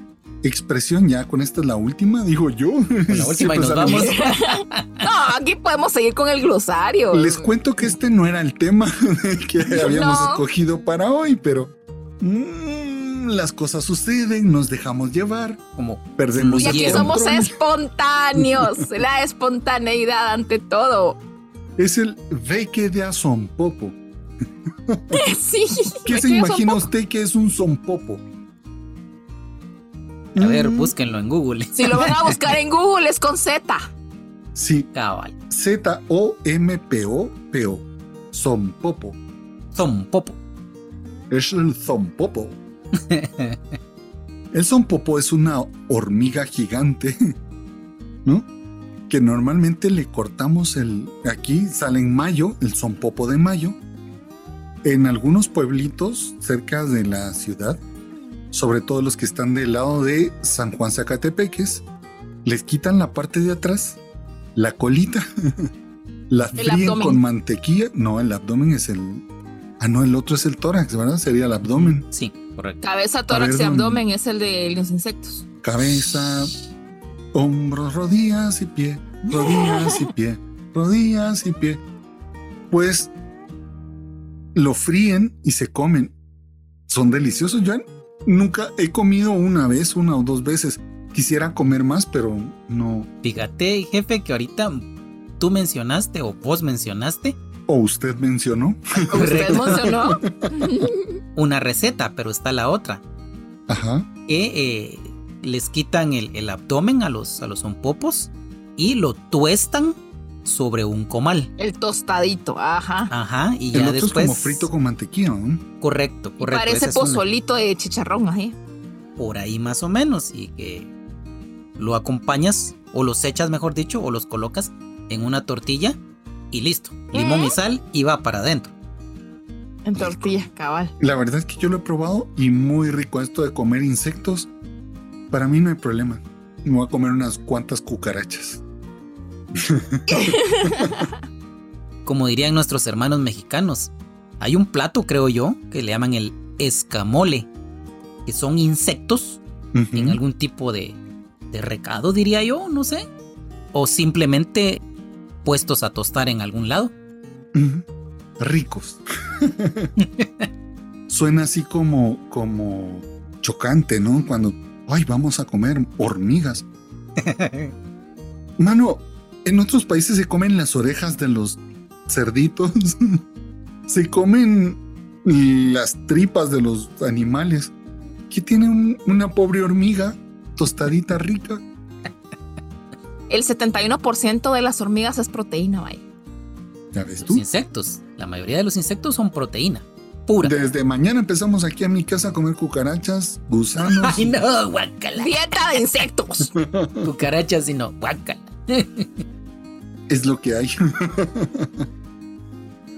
expresión, ya con esta es la última, digo yo. La última y nos vamos. No, aquí podemos seguir con el glosario. Les cuento que este no era el tema que habíamos escogido para hoy, pero... las cosas suceden, nos dejamos llevar, como perdemos el control. Y aquí somos espontáneos, la espontaneidad ante todo. Es el veke de a sonpopo. Sí. ¿Qué se imagina usted que es un sonpopo? A ver, búsquenlo en Google. Si lo van a buscar en Google, es con Z. Sí. Cabal. Z-O-M-P-O-P-O. Sonpopo. Sonpopo. Es el sonpopo. El sonpopo es una hormiga gigante, ¿no? Que normalmente le cortamos el... Aquí sale en mayo, el sonpopo de mayo. En algunos pueblitos cerca de la ciudad, sobre todo los que están del lado de San Juan Zacatepeques, les quitan la parte de atrás, la colita, la fríen con mantequilla. No, el abdomen es el... Ah, no, el otro es el tórax, ¿verdad? Sería el abdomen. Sí. Correcto. Cabeza, tórax y abdomen es el de los insectos. Cabeza, hombros, rodillas y pie, rodillas y pie, rodillas y pie. Pues lo fríen y se comen. Son deliciosos. Yo nunca he comido una o dos veces. Quisiera comer más, pero no. Fíjate, jefe, que ahorita tú mencionaste o vos mencionaste. ¿O usted mencionó? ¿Usted mencionó? Una receta, pero está la otra. Ajá. Que les quitan el abdomen a los sonpopos y lo tuestan sobre un comal. El tostadito, ajá. Ajá, y ya después... El otro es como frito con mantequilla, ¿no? Correcto, correcto. Parece pozolito de chicharrón, ¿eh? Por ahí más o menos, y que lo acompañas, o los echas, mejor dicho, o los colocas en una tortilla... Y listo, limón y sal y va para adentro. En tortillas, cabal. La verdad es que yo lo he probado y muy rico esto de comer insectos. Para mí no hay problema. Me voy a comer unas cuantas cucarachas. Como dirían nuestros hermanos mexicanos, hay un plato, creo yo, que le llaman el escamole, que son insectos en algún tipo de recado, diría yo, no sé. O simplemente... puestos a tostar en algún lado. Ricos. Suena así como chocante, ¿no? Cuando, ay, vamos a comer hormigas. Mano, en otros países se comen las orejas de los cerditos. Se comen las tripas de los animales. ¿Qué tiene una pobre hormiga tostadita rica? El 71% de las hormigas es proteína, vaya. ¿Ya ves tú? Los insectos. La mayoría de los insectos son proteína pura. Desde mañana empezamos aquí a mi casa a comer cucarachas, gusanos. Ay, no, guácala. Dieta de insectos. Cucarachas y no, guácala. Es lo que hay.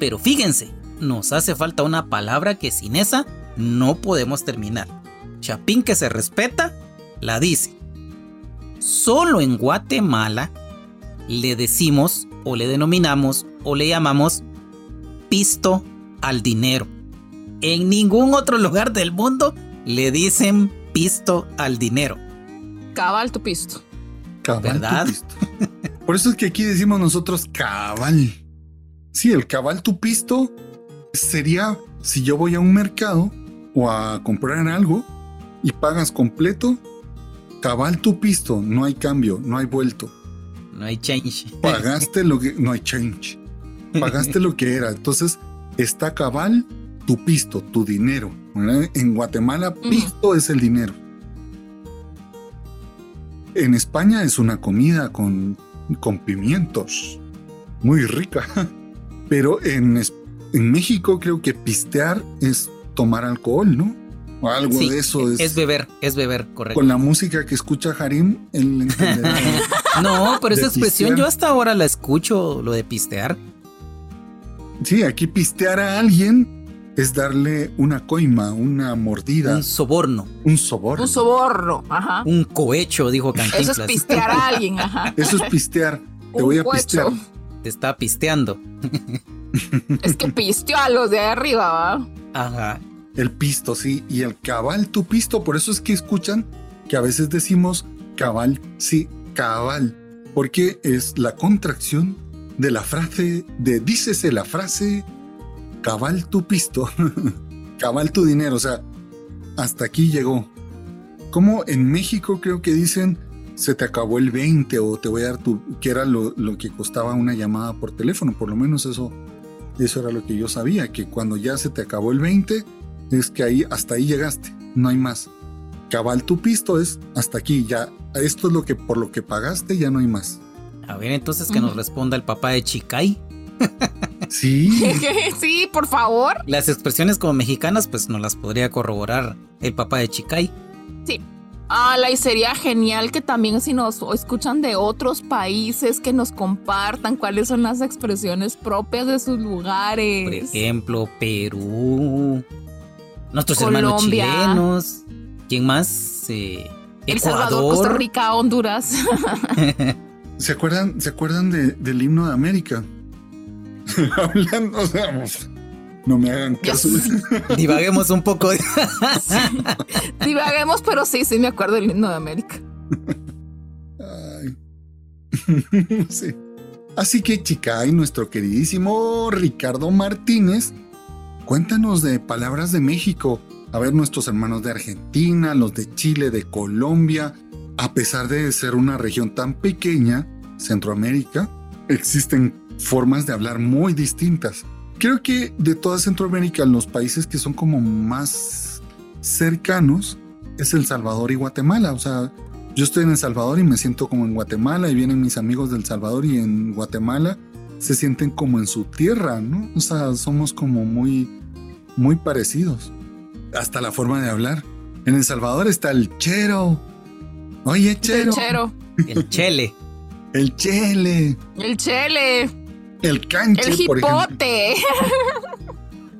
Pero fíjense, nos hace falta una palabra que sin esa no podemos terminar. Chapín que se respeta, la dice. Solo en Guatemala le decimos o le denominamos o le llamamos pisto al dinero. En ningún otro lugar del mundo le dicen pisto al dinero. Cabal tu pisto. Cabal, ¿verdad? Tu pisto. Por eso es que aquí decimos nosotros cabal. Sí, el cabal tu pisto sería si yo voy a un mercado o a comprar algo y pagas completo. Cabal tu pisto, no hay cambio, no hay vuelto. No hay change. Pagaste lo que... No hay change. Pagaste lo que era. Entonces, está cabal tu pisto, tu dinero. ¿Verdad? En Guatemala, pisto es el dinero. En España es una comida con pimientos. Muy rica. Pero en México creo que pistear es tomar alcohol, ¿no? O algo sí, de eso es beber, correcto. Con la música que escucha Harim, él entenderá. No, pero esa expresión pistear. Yo hasta ahora la escucho, lo de pistear. Sí, aquí pistear a alguien es darle una coima, una mordida. Un soborno, ajá. Un cohecho, dijo Cantinflas. Eso es pistear a alguien, ajá. Te voy a pistear. te está pisteando. Es que pisteó a los de arriba, ¿va? Ajá. El pisto, sí, y el cabal, tu pisto. Por eso es que escuchan que a veces decimos cabal, sí, cabal, porque es la contracción de la frase, de dícese la frase, cabal tu pisto, cabal tu dinero. O sea, hasta aquí llegó. Como en México creo que dicen, se te acabó el 20 o te voy a dar tu... que era lo que costaba una llamada por teléfono, por lo menos eso era lo que yo sabía, que cuando ya se te acabó el 20... es que ahí, hasta ahí llegaste, no hay más. Cabal tu pisto es hasta aquí, ya, esto es lo que por lo que pagaste, ya no hay más. A ver, entonces que nos responda el papá de Chicay. Sí. Sí, por favor. Las expresiones como mexicanas, pues nos las podría corroborar el papá de Chicay. Sí. Ala, y sería genial que también si nos escuchan de otros países, que nos compartan cuáles son las expresiones propias de sus lugares. Por ejemplo, Perú. Nuestros hermanos chilenos. ¿Quién más? El Salvador, Costa Rica, Honduras. ¿Se acuerdan del himno de América? Hablando, o sea, no me hagan caso. Divaguemos un poco. Divaguemos, pero sí me acuerdo del himno de América. Ay. Sí. Así que, chica, y nuestro queridísimo Ricardo Martínez, cuéntanos de palabras de México. A ver, nuestros hermanos de Argentina, los de Chile, de Colombia. A pesar de ser una región tan pequeña, Centroamérica, existen formas de hablar muy distintas. Creo que de toda Centroamérica, los países que son como más cercanos es El Salvador y Guatemala. O sea, yo estoy en El Salvador y me siento como en Guatemala, y vienen mis amigos del Salvador y en Guatemala se sienten como en su tierra, ¿no? O sea, somos como muy, muy parecidos. Hasta la forma de hablar. En El Salvador está el chero. Oye, chero. El chero. El chele. El chele. El chele. El canche, el jipote.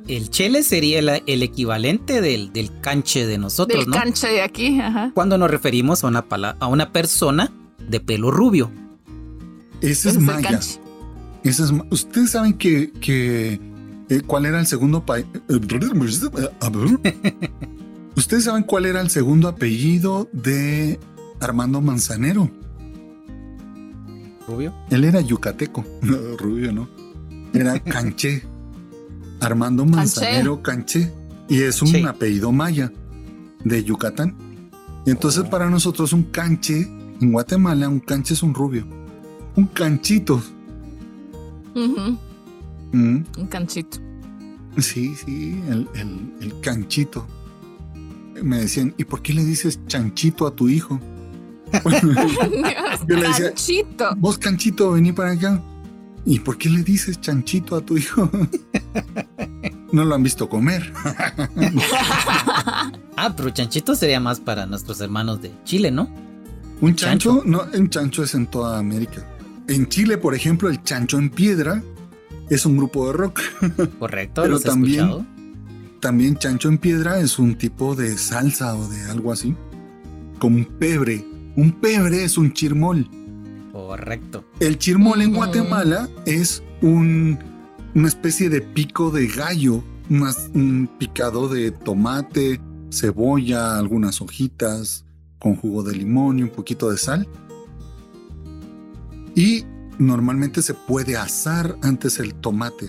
El chele sería el equivalente del canche de nosotros, ¿no? Del canche de aquí, ajá. Cuando nos referimos a una persona de pelo rubio. Ese es maya. El canche. Ustedes saben ¿cuál era el segundo país? ¿Ustedes saben cuál era el segundo apellido de Armando Manzanero? ¿Rubio? Él era yucateco. No, rubio no. Era Canché. Armando Manzanero Canché. Y es un apellido maya de Yucatán. Y entonces para nosotros un canche en Guatemala, un canche es un rubio. Un canchito. Uh-huh. Mm. Un canchito. Sí, el canchito. Me decían, ¿y por qué le dices chanchito a tu hijo? Yo le decía, canchito. Vos, canchito, vení para acá. ¿Y por qué le dices chanchito a tu hijo? No lo han visto comer. Pero chanchito sería más para nuestros hermanos de Chile, ¿no? ¿Un chancho? No, un chancho es en toda América. En Chile, por ejemplo, el Chancho en Piedra es un grupo de rock. Correcto. Pero también Chancho en Piedra es un tipo de salsa o de algo así. Como un pebre. Un pebre es un chirmol. Correcto. El chirmol en Guatemala es una especie de pico de gallo, un picado de tomate, cebolla, algunas hojitas, con jugo de limón y un poquito de sal. Y normalmente se puede asar antes el tomate.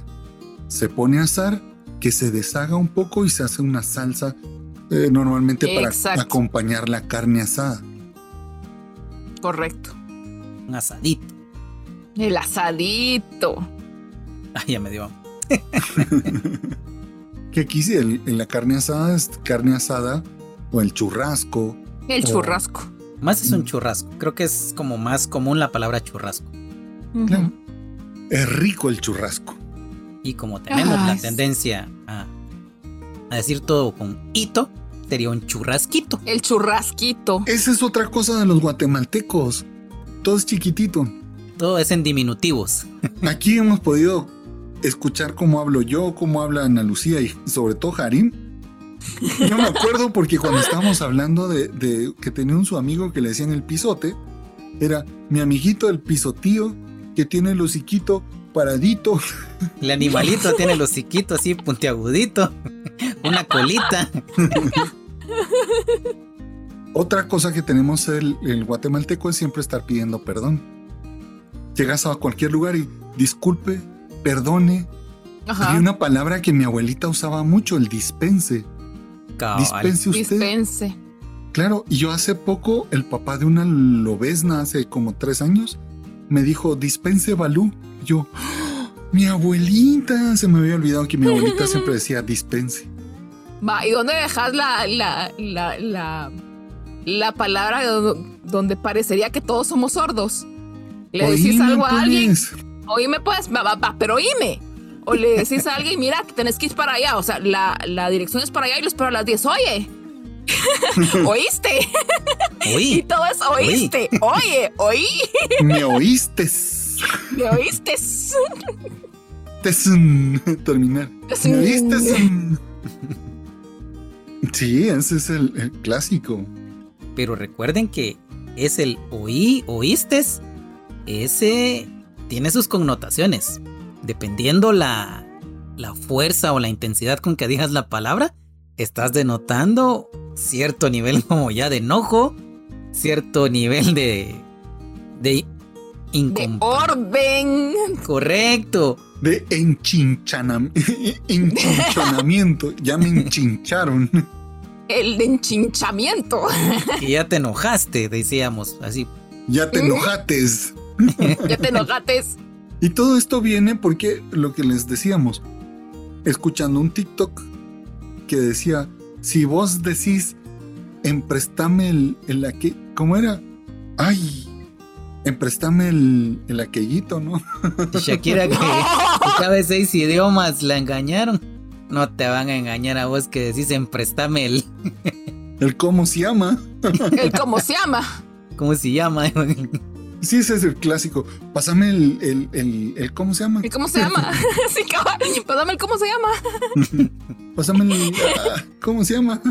Se pone a asar, que se deshaga un poco y se hace una salsa normalmente para acompañar la carne asada. Correcto. Un asadito. El asadito. Ah, ya me dio. Que aquí sí, la carne asada es carne asada o el churrasco. Churrasco. Más es un churrasco. Creo que es como más común la palabra churrasco. Claro. Uh-huh. Es rico el churrasco. Y como tenemos la tendencia a decir todo con hito, sería un churrasquito. El churrasquito. Esa es otra cosa de los guatemaltecos. Todo es chiquitito. Todo es en diminutivos. Aquí hemos podido escuchar cómo hablo yo, cómo habla Ana Lucía y sobre todo Harim. Yo me acuerdo porque cuando estábamos hablando de que tenía su amigo que le decían el pisote, era mi amiguito el pisotío que tiene el hociquito paradito. El animalito tiene el hociquito así puntiagudito, una colita. Otra cosa que tenemos el guatemalteco es siempre estar pidiendo perdón. Llegas a cualquier lugar y disculpe, perdone. Ajá. Hay una palabra que mi abuelita usaba mucho, el dispense. Cabal. Dispense usted. Dispense. Claro, y yo hace poco, el papá de una lobesna, hace como 3 años, me dijo, dispense Balú. Yo, ¡oh, mi abuelita! Se me había olvidado que mi abuelita siempre decía dispense. Va, ¿y dónde dejas la palabra donde parecería que todos somos sordos? Le oíme, decís algo a alguien. Oíme pues, va, pero oíme. O le decís a alguien, mira, que tenés que ir para allá. O sea, la dirección es para allá y los espero a las 10. Oye, ¿oíste? Oí. Y todo es oíste. Oí. Oye, oí. Me oíste. Me oíste. Terminar. Me oíste. Sí, ese es el clásico. Pero recuerden que es el oí, oíste. Ese tiene sus connotaciones. Dependiendo la fuerza o la intensidad con que digas la palabra, estás denotando cierto nivel como ya de enojo, cierto nivel de orden. Correcto. De enchinchonamiento. Ya me enchincharon. El enchinchamiento. Que ya te enojaste, decíamos así. Ya te enojates. Ya te enojates. Y todo esto viene porque lo que les decíamos, escuchando un TikTok que decía, si vos decís, empréstame el aquel, ¿cómo era? Ay, empréstame el aquellito, ¿no? Shakira, que sabe 6 idiomas, la engañaron. No te van a engañar a vos que decís, empréstame el... El cómo se llama. El cómo se llama. ¿Cómo se llama? Sí, ese es el clásico. Pásame el ¿cómo se llama? ¿El cómo se llama? Sí, cabrón. Pásame el ¿cómo se llama? Pásame el ¿cómo se llama?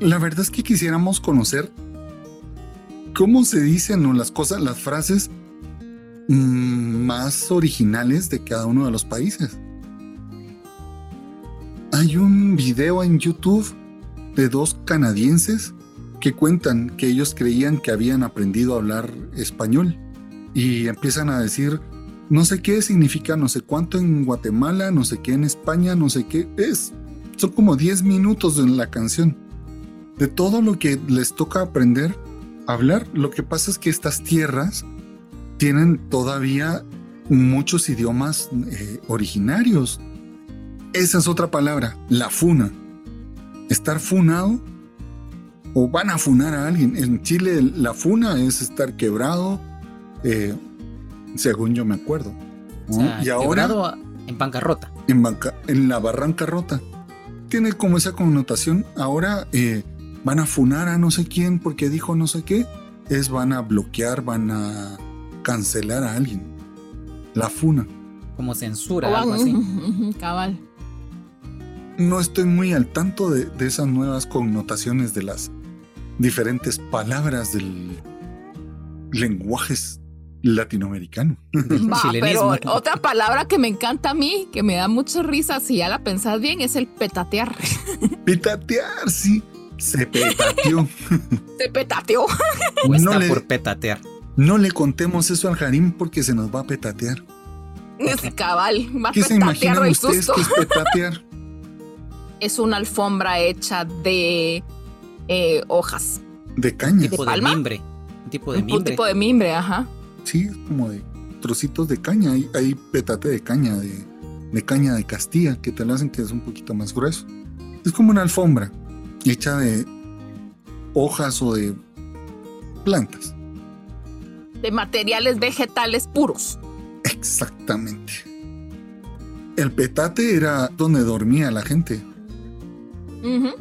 La verdad es que quisiéramos conocer cómo se dicen o las cosas, las frases más originales de cada uno de los países. Hay un video en YouTube de 2 canadienses que cuentan que ellos creían que habían aprendido a hablar español y empiezan a decir no sé qué significa no sé cuánto en Guatemala, no sé qué en España, no sé qué es. Son como 10 minutos en la canción de todo lo que les toca aprender a hablar. Lo que pasa es que estas tierras tienen todavía muchos idiomas originarios. Esa es otra palabra, la funa. Estar funado o van a funar a alguien. En Chile la funa es estar quebrado, según yo me acuerdo, ¿no? O sea, y ahora en bancarrota. En la barranca rota. Tiene como esa connotación. Ahora van a funar a no sé quién porque dijo no sé qué. Es van a bloquear, van a cancelar a alguien. La funa. Como censura, algo así. Cabal. No estoy muy al tanto de esas nuevas connotaciones de las diferentes palabras del lenguaje latinoamericano. Va, pero otra palabra que me encanta a mí, que me da mucha risa, si ya la pensás bien, es el petatear. Petatear, sí. Se petateó. Se petateó. No le, por petatear. No le contemos eso al Harim porque se nos va a petatear. Es cabal. Va a ¿qué se imaginan el ustedes susto? Que es petatear? Es una alfombra hecha de... hojas de caña, tipo de mimbre, un tipo de mimbre, ajá. Sí, como de trocitos de caña. Hay petate de caña, de caña de Castilla, que te lo hacen que es un poquito más grueso. Es como una alfombra hecha de hojas o de plantas, de materiales vegetales puros. Exactamente. El petate era donde dormía la gente. Uh-huh.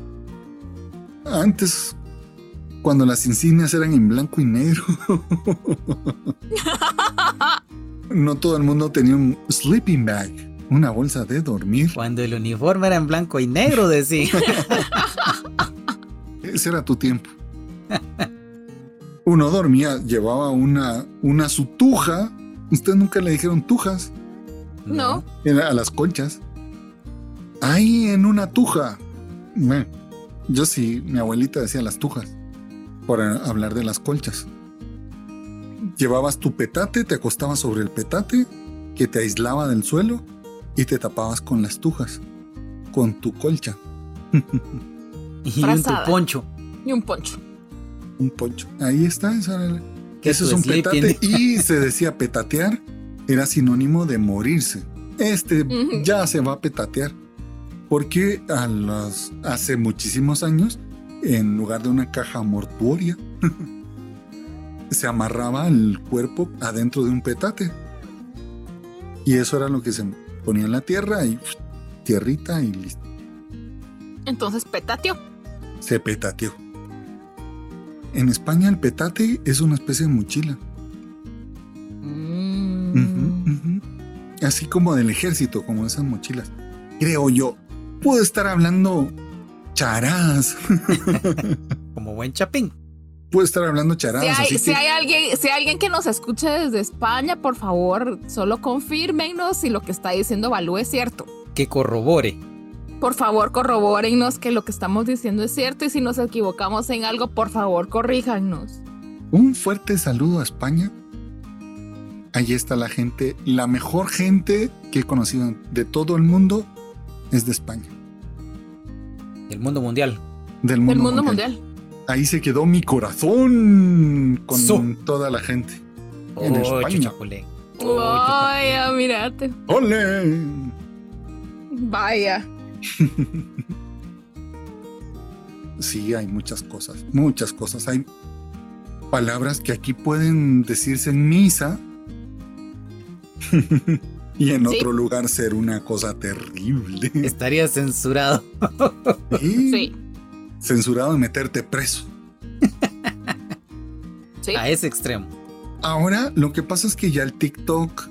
Antes, cuando las insignias eran en blanco y negro, no todo el mundo tenía un sleeping bag, una bolsa de dormir. Cuando el uniforme era en blanco y negro, decía. Ese era tu tiempo. Uno dormía, llevaba una su tuja. ¿Ustedes nunca le dijeron tujas? No. A las conchas. Ahí en una tuja. Yo sí, mi abuelita decía las tujas, por hablar de las colchas. Llevabas tu petate, te acostabas sobre el petate, que te aislaba del suelo, y te tapabas con las tujas, con tu colcha. Y un poncho. Y un poncho. Un poncho. Ahí está. Eso es un petate. Y se decía petatear era sinónimo de morirse. Ya se va a petatear. Porque hace muchísimos años, en lugar de una caja mortuoria, se amarraba el cuerpo adentro de un petate. Y eso era lo que se ponía en la tierra y tierrita y listo. Entonces, petateó. Se petateó. En España el petate es una especie de mochila. Así como del ejército, como esas mochilas. Creo yo. Puedo estar hablando charadas. Como buen chapín. Puedo estar hablando charadas. Si hay alguien que nos escuche desde España, por favor, solo confírmenos si lo que está diciendo Balú es cierto. Que corrobore. Por favor, corrobórennos que lo que estamos diciendo es cierto y si nos equivocamos en algo, por favor, corríjanos. Un fuerte saludo a España. Allí está la gente, la mejor gente que he conocido de todo el mundo es de España. Del mundo mundial. Del mundo mundial. Ahí se quedó mi corazón con toda la gente. En España. Chuchapulé. Vaya, mírate. ¡Ole! Vaya. Sí, hay muchas cosas. Hay palabras que aquí pueden decirse en misa y en otro lugar ser una cosa terrible. Estaría censurado. Sí. Censurado de meterte preso. Sí. A ese extremo. Ahora lo que pasa es que ya el TikTok,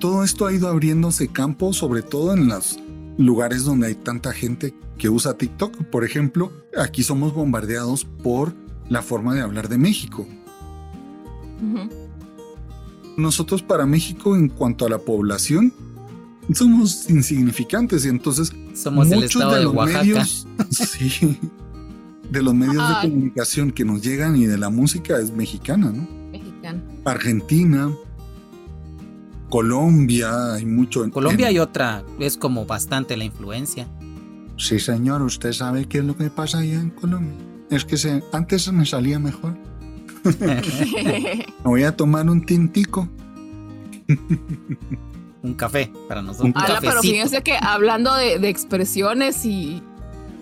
todo esto ha ido abriéndose campo, sobre todo en las lugares donde hay tanta gente que usa TikTok. Por ejemplo, aquí somos bombardeados por la forma de hablar de México. Uh-huh. Nosotros para México, en cuanto a la población, somos insignificantes y entonces somos el estado de Oaxaca. De los medios de comunicación que nos llegan y de la música es mexicana, ¿no? Mexicana. Argentina. Colombia, hay mucho. Colombia hay otra, es como bastante la influencia. Sí, señor, usted sabe qué es lo que pasa allá en Colombia. Es que antes me salía mejor. Voy a tomar un tintico. Un café para nosotros. Pero fíjense que hablando de expresiones y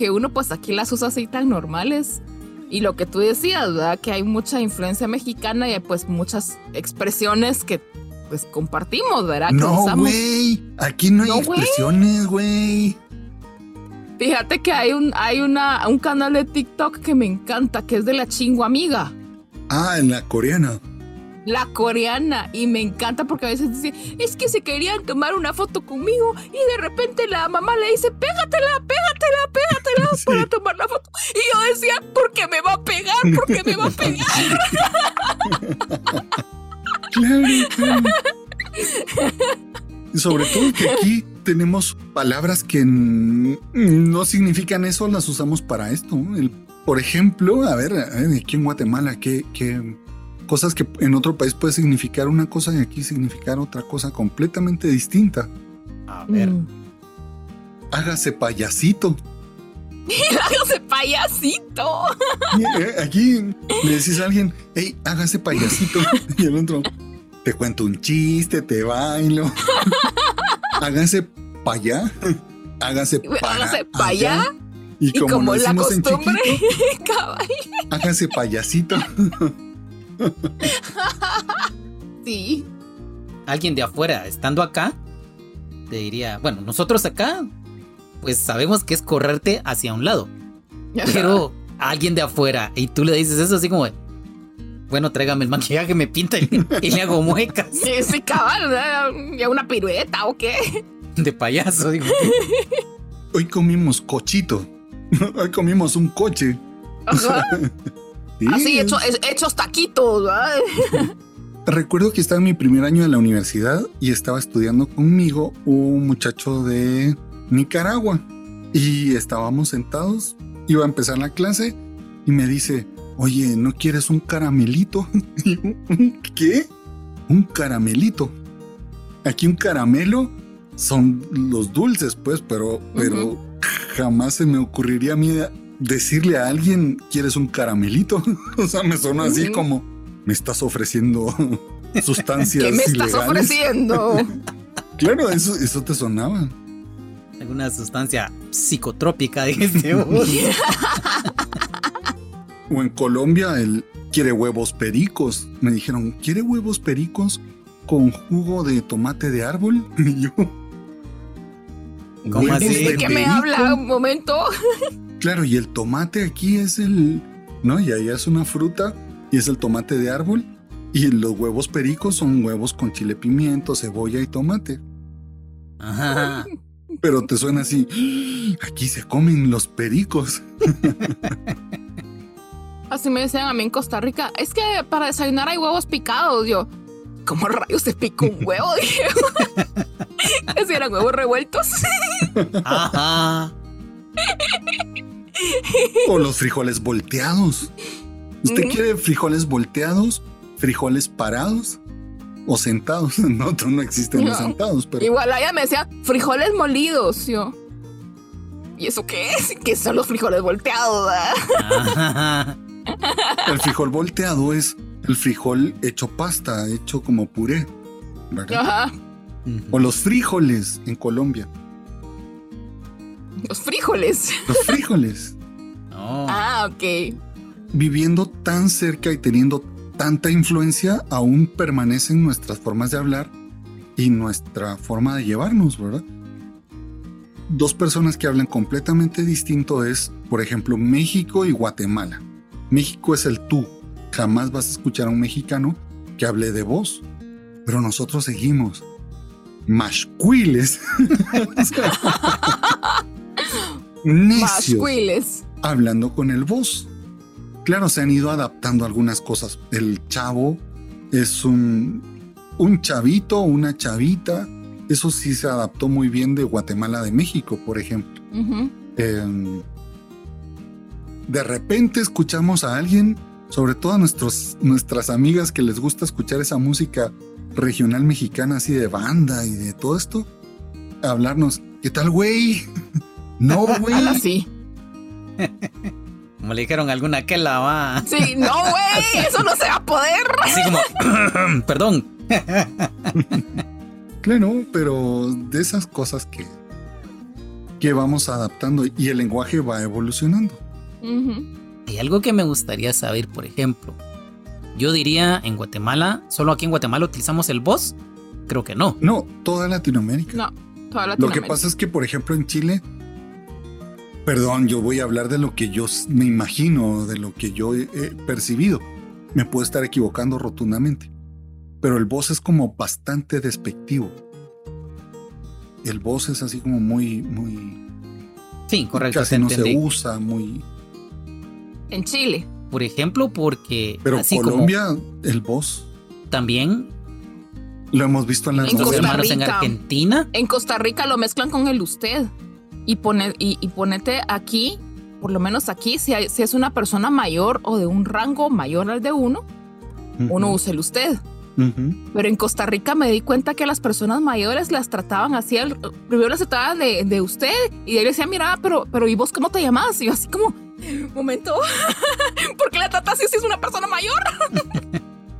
que uno pues aquí las usa así tan normales. Y lo que tú decías, ¿verdad? Que hay mucha influencia mexicana y pues muchas expresiones que pues compartimos, ¿verdad? No, güey, aquí no hay expresiones, güey. Fíjate que hay un canal de TikTok que me encanta, que es de la chingua amiga. Ah, en la coreana. Y me encanta porque a veces dicen, es que se querían tomar una foto conmigo y de repente la mamá le dice, pégatela para tomar la foto. Y yo decía, ¿por qué me va a pegar? Claro. Sobre todo que aquí tenemos palabras que no significan eso, las usamos para esto. Por ejemplo, a ver, aquí en Guatemala, ¿qué cosas que en otro país puede significar una cosa y aquí significar otra cosa completamente distinta? A ver. Hágase payasito. ¡Hágase payasito! Aquí le decís a alguien, hey, hágase payasito. Y el otro, te cuento un chiste, te bailo. Hágase para allá. Hágase para allá. Y como la costumbre, caballo. Hágase payasito. Sí. Alguien de afuera, estando acá, te diría, bueno, nosotros acá pues sabemos que es correrte hacia un lado. Pero alguien de afuera, y tú le dices eso así como, bueno, tráigame el maquillaje, me pinta y le hago muecas. Sí, cabal, ya una pirueta o qué. De payaso, digo. Hoy comimos cochito. Hoy comimos un coche. Ajá. Sí. Así, hechos taquitos, ¿verdad? Recuerdo que estaba en mi primer año de la universidad y estaba estudiando conmigo un muchacho de Nicaragua. Y estábamos sentados, iba a empezar la clase y me dice, oye, ¿no quieres un caramelito? Y yo, ¿qué? ¿Un caramelito? Aquí un caramelo son los dulces, pues, pero jamás se me ocurriría a mí decirle a alguien, ¿quieres un caramelito? O sea, me sonó así como, me estás ofreciendo sustancias ilegales. ¿Qué me estás ofreciendo? Claro, eso te sonaba. Alguna sustancia psicotrópica, dijiste vos. O en Colombia, el quiere huevos pericos. Me dijeron, ¿quiere huevos pericos con jugo de tomate de árbol? Y yo, ¿cómo así? ¿De qué me habla? Un momento. Claro, y el tomate aquí es el... No, y allá es una fruta y es el tomate de árbol. Y los huevos pericos son huevos con chile pimiento, cebolla y tomate. Ajá. Pero te suena así, aquí se comen los pericos. Así me decían a mí en Costa Rica, es que para desayunar hay huevos picados. Yo, ¿cómo rayos se pica un huevo? ¿Es si eran huevos revueltos? Ajá. O los frijoles volteados. ¿Usted quiere frijoles volteados, frijoles parados o sentados? No, no existen los sentados. Pero... Igual allá me decía frijoles molidos. Yo, ¿y eso qué es? ¿Qué son los frijoles volteados? El frijol volteado es el frijol hecho pasta, hecho como puré, ¿verdad? Ajá. O los frijoles en Colombia. ¿Los frijoles? Los frijoles. Oh. Ah, ok. Viviendo tan cerca y teniendo tanta influencia, aún permanecen nuestras formas de hablar y nuestra forma de llevarnos, ¿verdad? Dos personas que hablan completamente distinto es, por ejemplo, México y Guatemala. México es el tú. Jamás vas a escuchar a un mexicano que hable de vos. Pero nosotros seguimos mashcuiles. Necios. Mashcuiles. Hablando con el vos. Claro, se han ido adaptando algunas cosas. El chavo es un chavito, una chavita. Eso sí se adaptó muy bien de Guatemala, de México, por ejemplo. Uh-huh. De repente escuchamos a alguien, sobre todo a nuestras amigas que les gusta escuchar esa música regional mexicana, así de banda y de todo esto, a hablarnos, ¿qué tal, güey? No, güey. Sí. Como le dijeron alguna que la va. Sí, no, güey, eso no se va a poder. Así como, perdón. Claro, pero de esas cosas que vamos adaptando y el lenguaje va evolucionando. Uh-huh. Hay algo que me gustaría saber, por ejemplo. Yo diría en Guatemala, ¿solo aquí en Guatemala utilizamos el vos? Creo que no. No, toda Latinoamérica. No, toda Latinoamérica. Lo que pasa es que, por ejemplo, en Chile... Perdón, yo voy a hablar de lo que yo me imagino, de lo que yo he percibido. Me puedo estar equivocando rotundamente. Pero el vos es como bastante despectivo. El vos es así como muy, muy... Sí, correcto. Casi no se usa muy... En Chile, por ejemplo, porque... Pero en Colombia, como... el vos... También... Lo hemos visto en las... En Costa Rica. En Argentina. En Costa Rica lo mezclan con el usted. Y ponete aquí, por lo menos aquí, si es una persona mayor o de un rango mayor al de uno, uno usa el usted. Uh-huh. Pero en Costa Rica me di cuenta que a las personas mayores las trataban así, primero las trataban de usted, y de ahí le decían, mira, pero ¿y vos cómo te llamás? Y yo así como, momento, ¿por qué la tratas así si es una persona mayor?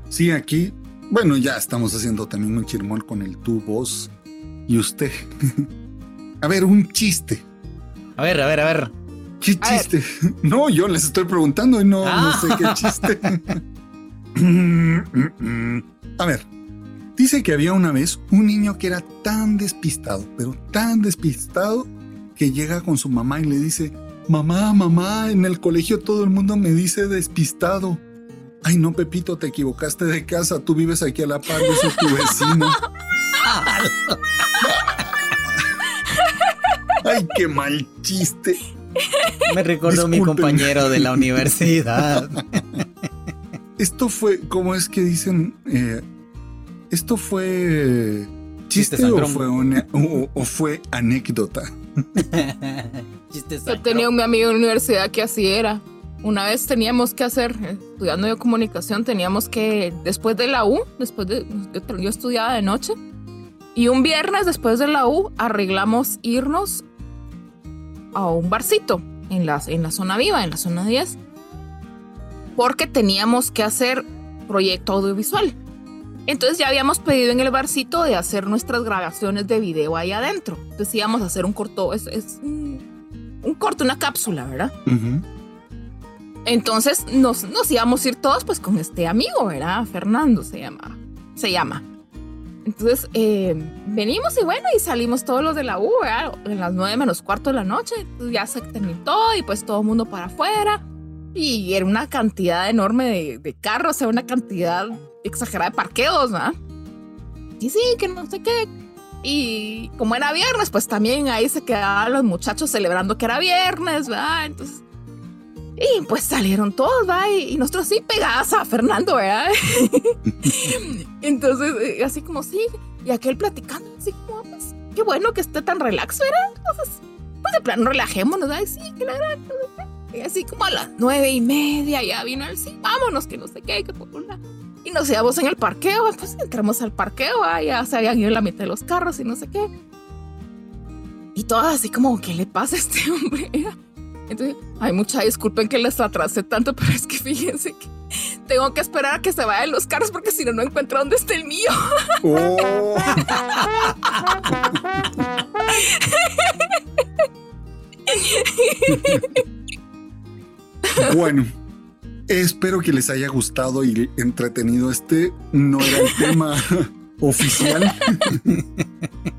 Sí, aquí, bueno, ya estamos haciendo también un chirmol con el tú, vos y usted. A ver, un chiste. A ver. ¿Qué chiste? No, yo les estoy preguntando y no sé qué chiste. A ver, dice que había una vez un niño que era tan despistado, pero tan despistado, que llega con su mamá y le dice, mamá, en el colegio todo el mundo me dice despistado. Ay, no, Pepito, te equivocaste de casa, tú vives aquí a la par, yo soy tu vecino. ¡Ay, qué mal chiste! Me recordó mi compañero de la universidad. Esto fue, ¿cómo es que dicen? ¿Esto fue chiste o fue, una, o fue anécdota? Yo tenía un amigo en la universidad que así era. Una vez teníamos que hacer, estudiando yo comunicación, teníamos que, después de la U, yo estudiaba de noche, y un viernes después de la U arreglamos irnos a un barcito en la zona viva, en la zona 10, porque teníamos que hacer proyecto audiovisual. Entonces ya habíamos pedido en el barcito de hacer nuestras grabaciones de video ahí adentro. Entonces íbamos a hacer un corto, es un corto, una cápsula, ¿verdad? Uh-huh. Entonces nos íbamos a ir todos pues con este amigo, ¿verdad? Fernando se llama. Entonces venimos y bueno, y salimos todos los de la U, ¿verdad? En las 9:45 de la noche, ya se terminó todo y pues todo el mundo para afuera. Y era una cantidad enorme de carros, o sea, una cantidad exagerada de parqueos, ¿verdad? Y sí, que no sé qué. Y como era viernes, pues también ahí se quedaban los muchachos celebrando que era viernes, ¿verdad? Entonces, y pues salieron todos, ¿verdad? Y nosotros sí pegadas a Fernando, ¿verdad? Entonces, así como sí, y aquel platicando, así como, pues, qué bueno que esté tan relax, ¿verdad? Entonces, pues de plano relajémonos, ¿verdad? Y sí, que la gran... Así como a las 9:30 ya vino el sí, vámonos, que no sé qué, que popular. Y nos íbamos en el parqueo, pues entramos al parqueo, ya se habían ido la mitad de los carros y no sé qué. Y todas así como, ¿qué le pasa a este hombre? Entonces, ay, mucha disculpen que les atrasé tanto, pero es que fíjense que tengo que esperar a que se vayan los carros porque si no, no encuentro dónde está el mío. Oh. Bueno, espero que les haya gustado y entretenido. Este no era el tema oficial,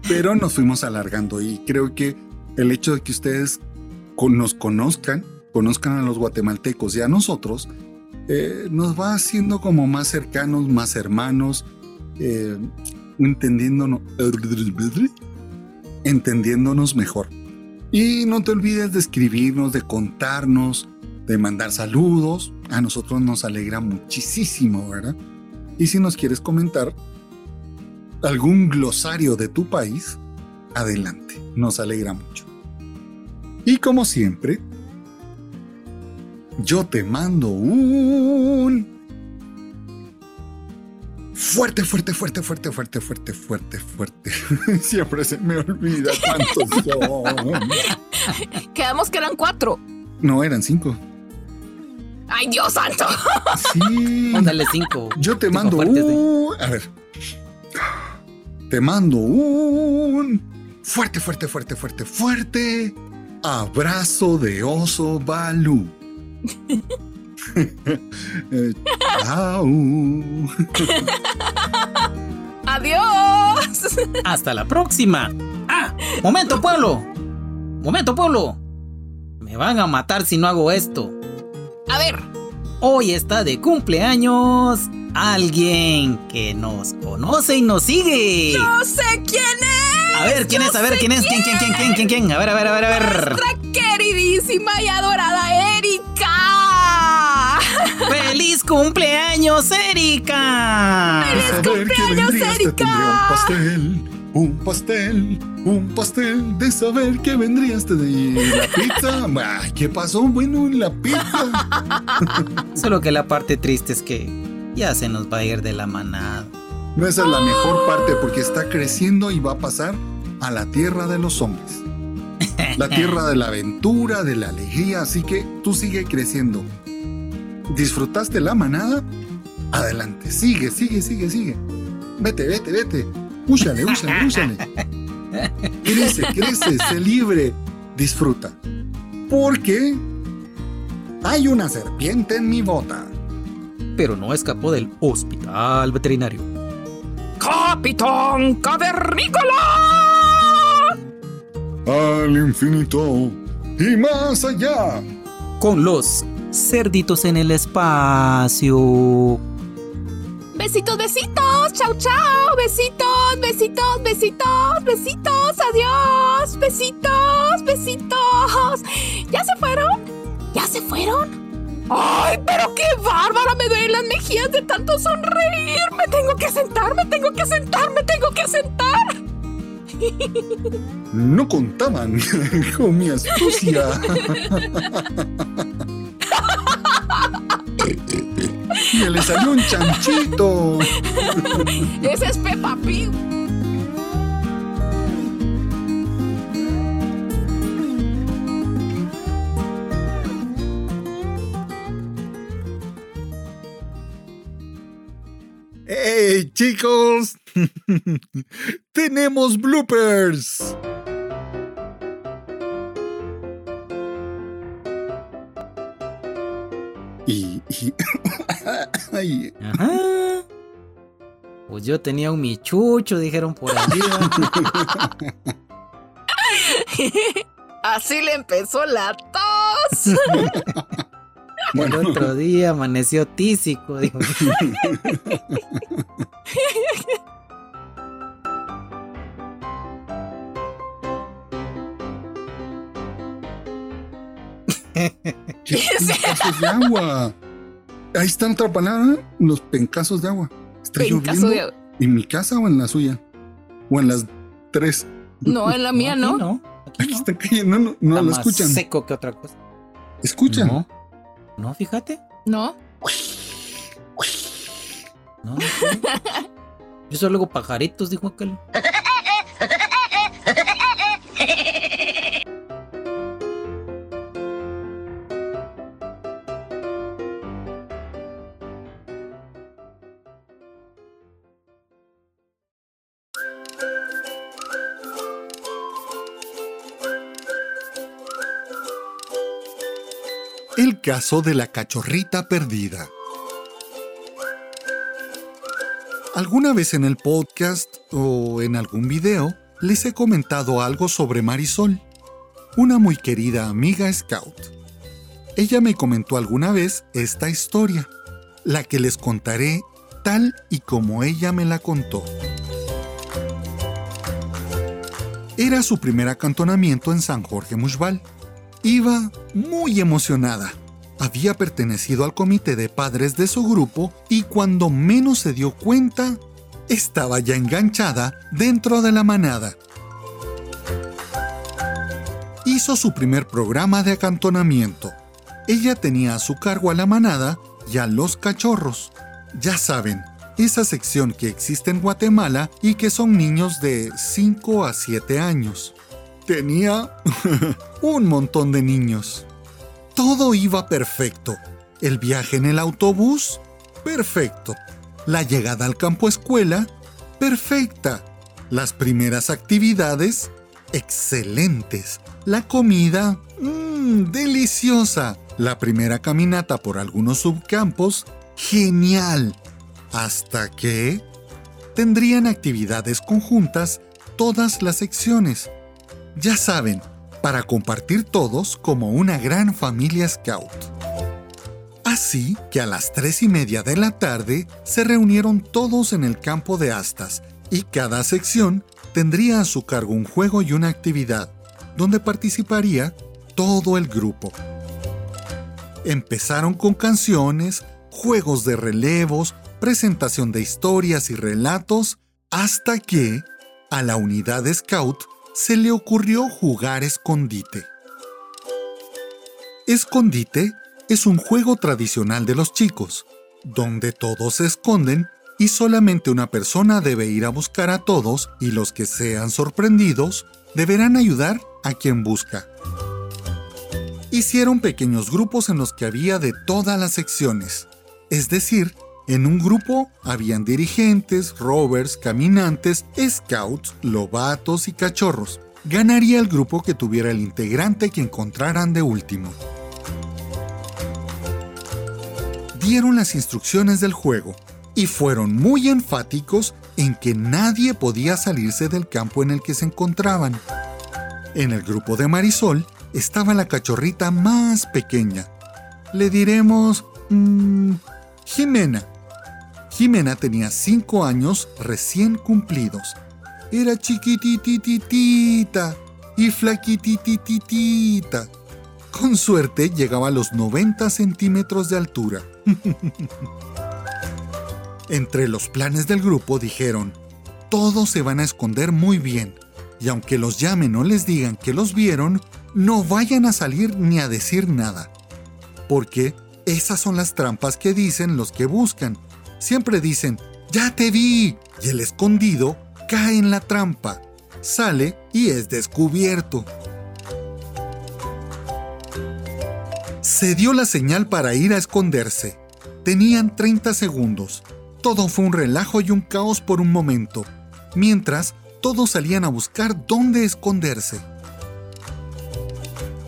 pero nos fuimos alargando y creo que el hecho de que ustedes nos conozcan a los guatemaltecos y a nosotros, nos va haciendo como más cercanos, más hermanos, entendiéndonos mejor. Y no te olvides de escribirnos, de contarnos, de mandar saludos. A nosotros nos alegra muchísimo, ¿verdad? Y si nos quieres comentar algún glosario de tu país, adelante, nos alegra mucho. Y como siempre, yo te mando un fuerte. Siempre se me olvida cuántos son. Quedamos que eran 4. No, eran 5. ¡Ay, Dios santo! Sí. Mándale 5. Yo te mando un... A ver. Te mando un... Fuerte. Abrazo de oso Balú. Chao. Adiós. Hasta la próxima. ¡Ah! ¡Momento, pueblo! Me van a matar si no hago esto. A ver, hoy está de cumpleaños alguien que nos conoce y nos sigue. ¡Yo sé quién es! A ver, ¿quién es? A ver. Nuestra queridísima y adorada Erika. ¡Feliz cumpleaños, Erika! ¡Feliz cumpleaños, Erika! Un pastel de saber que vendrías de la pizza. Ay, ¿qué pasó? Bueno, la pizza. Solo que la parte triste es que ya se nos va a ir de la manada. No, esa es la mejor parte porque está creciendo y va a pasar a la tierra de los hombres. La tierra de la aventura, de la alegría. Así que tú sigue creciendo. ¿Disfrutaste la manada? Adelante, sigue. Vete. Úsale. Crece, sé libre, disfruta. Porque hay una serpiente en mi bota. Pero no escapó del hospital veterinario. ¡Capitán Cavernícola! Al infinito y más allá. Con los cerditos en el espacio. Besitos, chau, besitos, adiós, besitos. ¿Ya se fueron? ¡Ay, pero qué bárbara! Me duelen las mejillas de tanto sonreír. Me tengo que sentar, me tengo que sentar, me tengo que sentar. No contaban con mi astucia. ¡Me le salió un chanchito! ¡Ese es Peppa Pig! ¡Hey, chicos! ¡Tenemos bloopers! Ajá. Pues yo tenía un michucho, dijeron por allí. Así le empezó la tos. Bueno. El otro día amaneció tísico, dijo. Pencazos de agua. Ahí está otra palabra, los pencazos de agua. Está lloviendo de agua. ¿En mi casa o en la suya? ¿O en las tres? No, en la mía no. No, aquí no. Está cayendo, no lo escuchan. Más seco que otra cosa. ¿Escuchan? No, fíjate. No. No. Yo solo hago pajaritos, dijo aquel. El caso de la cachorrita perdida. Alguna vez en el podcast o en algún video les he comentado algo sobre Marisol, una muy querida amiga scout. Ella me comentó alguna vez esta historia, la que les contaré tal y como ella me la contó. Era su primer acantonamiento en San Jorge Muxbal. Iba muy emocionada. Había pertenecido al comité de padres de su grupo y cuando menos se dio cuenta, estaba ya enganchada dentro de la manada. Hizo su primer programa de acantonamiento. Ella tenía a su cargo a la manada y a los cachorros. Ya saben, esa sección que existe en Guatemala y que son niños de 5 a 7 años. Tenía un montón de niños. Todo iba perfecto. El viaje en el autobús, perfecto. La llegada al campo escuela, perfecta. Las primeras actividades, excelentes. La comida, deliciosa. La primera caminata por algunos subcampos, genial. Hasta que tendrían actividades conjuntas todas las secciones. Ya saben, para compartir todos como una gran familia scout. Así que a las 3:30 de la tarde se reunieron todos en el campo de astas y cada sección tendría a su cargo un juego y una actividad, donde participaría todo el grupo. Empezaron con canciones, juegos de relevos, presentación de historias y relatos, hasta que a la unidad de scout se le ocurrió jugar escondite. Escondite es un juego tradicional de los chicos, donde todos se esconden y solamente una persona debe ir a buscar a todos y los que sean sorprendidos deberán ayudar a quien busca. Hicieron pequeños grupos en los que había de todas las secciones, es decir, en un grupo habían dirigentes, rovers, caminantes, scouts, lobatos y cachorros. Ganaría el grupo que tuviera el integrante que encontraran de último. Dieron las instrucciones del juego y fueron muy enfáticos en que nadie podía salirse del campo en el que se encontraban. En el grupo de Marisol estaba la cachorrita más pequeña. Le diremos... Jimena. Jimena tenía 5 años recién cumplidos. Era chiquitititita y flaquitititita. Con suerte llegaba a los 90 centímetros de altura. Entre los planes del grupo dijeron: todos se van a esconder muy bien, y aunque los llamen o les digan que los vieron, no vayan a salir ni a decir nada. Porque esas son las trampas que dicen los que buscan. Siempre dicen: ¡ya te vi! Y el escondido cae en la trampa, sale y es descubierto. Se dio la señal para ir a esconderse. Tenían 30 segundos. Todo fue un relajo y un caos por un momento, mientras todos salían a buscar dónde esconderse.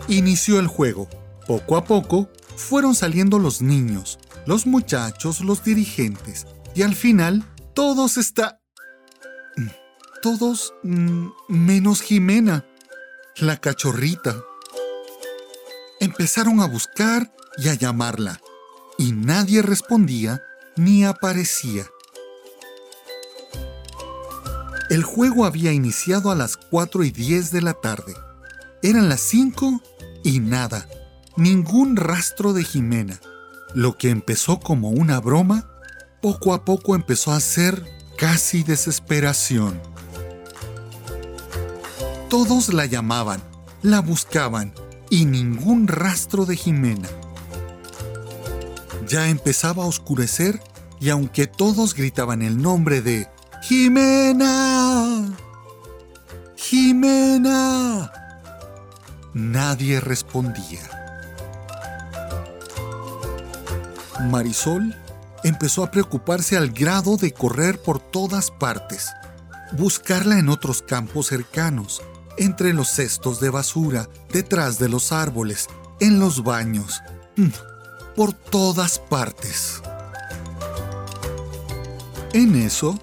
Inició el juego. Poco a poco fueron saliendo los niños, los muchachos, los dirigentes, y al final todos menos Jimena, la cachorrita. Empezaron a buscar y a llamarla, y nadie respondía ni aparecía. El juego había iniciado a las 4:10 de la tarde. Eran las 5 y nada, ningún rastro de Jimena. Lo que empezó como una broma, poco a poco empezó a ser casi desesperación. Todos la llamaban, la buscaban, y ningún rastro de Jimena. Ya empezaba a oscurecer, y aunque todos gritaban el nombre de ¡Jimena! ¡Jimena! Nadie respondía. Marisol empezó a preocuparse al grado de correr por todas partes, buscarla en otros campos cercanos, entre los cestos de basura, detrás de los árboles, en los baños, por todas partes. En eso,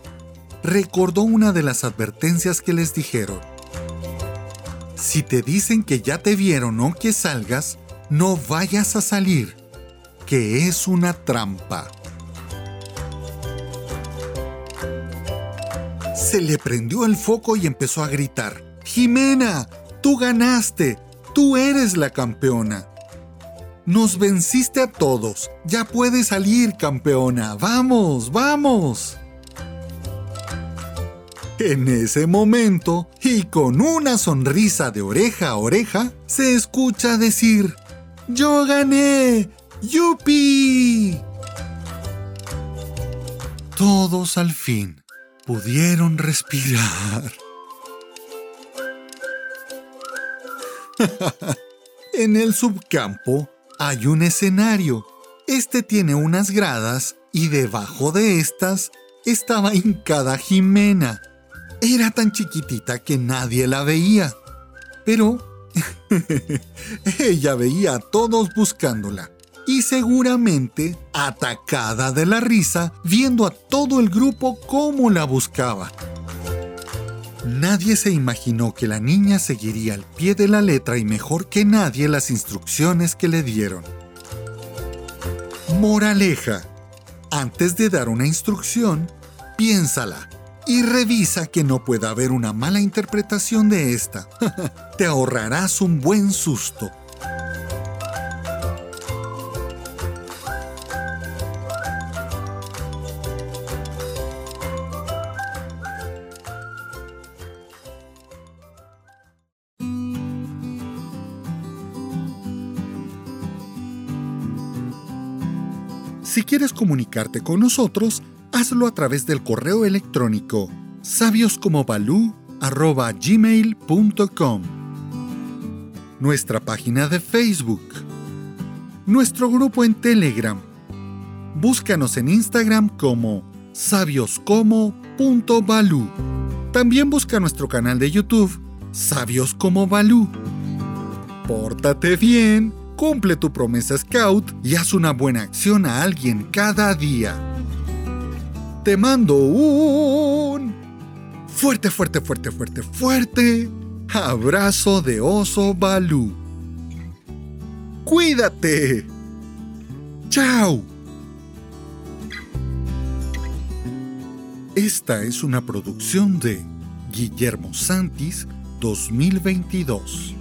recordó una de las advertencias que les dijeron: si te dicen que ya te vieron o que salgas, no vayas a salir, que es una trampa. Se le prendió el foco y empezó a gritar: ¡Jimena! ¡Tú ganaste! ¡Tú eres la campeona! ¡Nos venciste a todos! ¡Ya puedes salir, campeona! ¡Vamos, vamos! En ese momento, y con una sonrisa de oreja a oreja, se escucha decir: ¡yo gané! ¡Yupi! Todos al fin pudieron respirar. En el subcampo hay un escenario. Este tiene unas gradas y debajo de estas estaba hincada Jimena. Era tan chiquitita que nadie la veía, pero ella veía a todos buscándola y seguramente atacada de la risa viendo a todo el grupo cómo la buscaba. Nadie se imaginó que la niña seguiría al pie de la letra y mejor que nadie las instrucciones que le dieron. Moraleja: antes de dar una instrucción, piénsala y revisa que no pueda haber una mala interpretación de esta. Te ahorrarás un buen susto. Si quieres comunicarte con nosotros, hazlo a través del correo electrónico sabioscomobalú@gmail.com, nuestra página de Facebook, nuestro grupo en Telegram. Búscanos en Instagram como sabioscomo.balú. También busca nuestro canal de YouTube, Sabios como Balú. Pórtate bien, cumple tu promesa Scout y haz una buena acción a alguien cada día. Te mando un fuerte, fuerte, fuerte, fuerte, fuerte abrazo de oso Balú. ¡Cuídate! ¡Chao! Esta es una producción de Guillermo Santis 2022.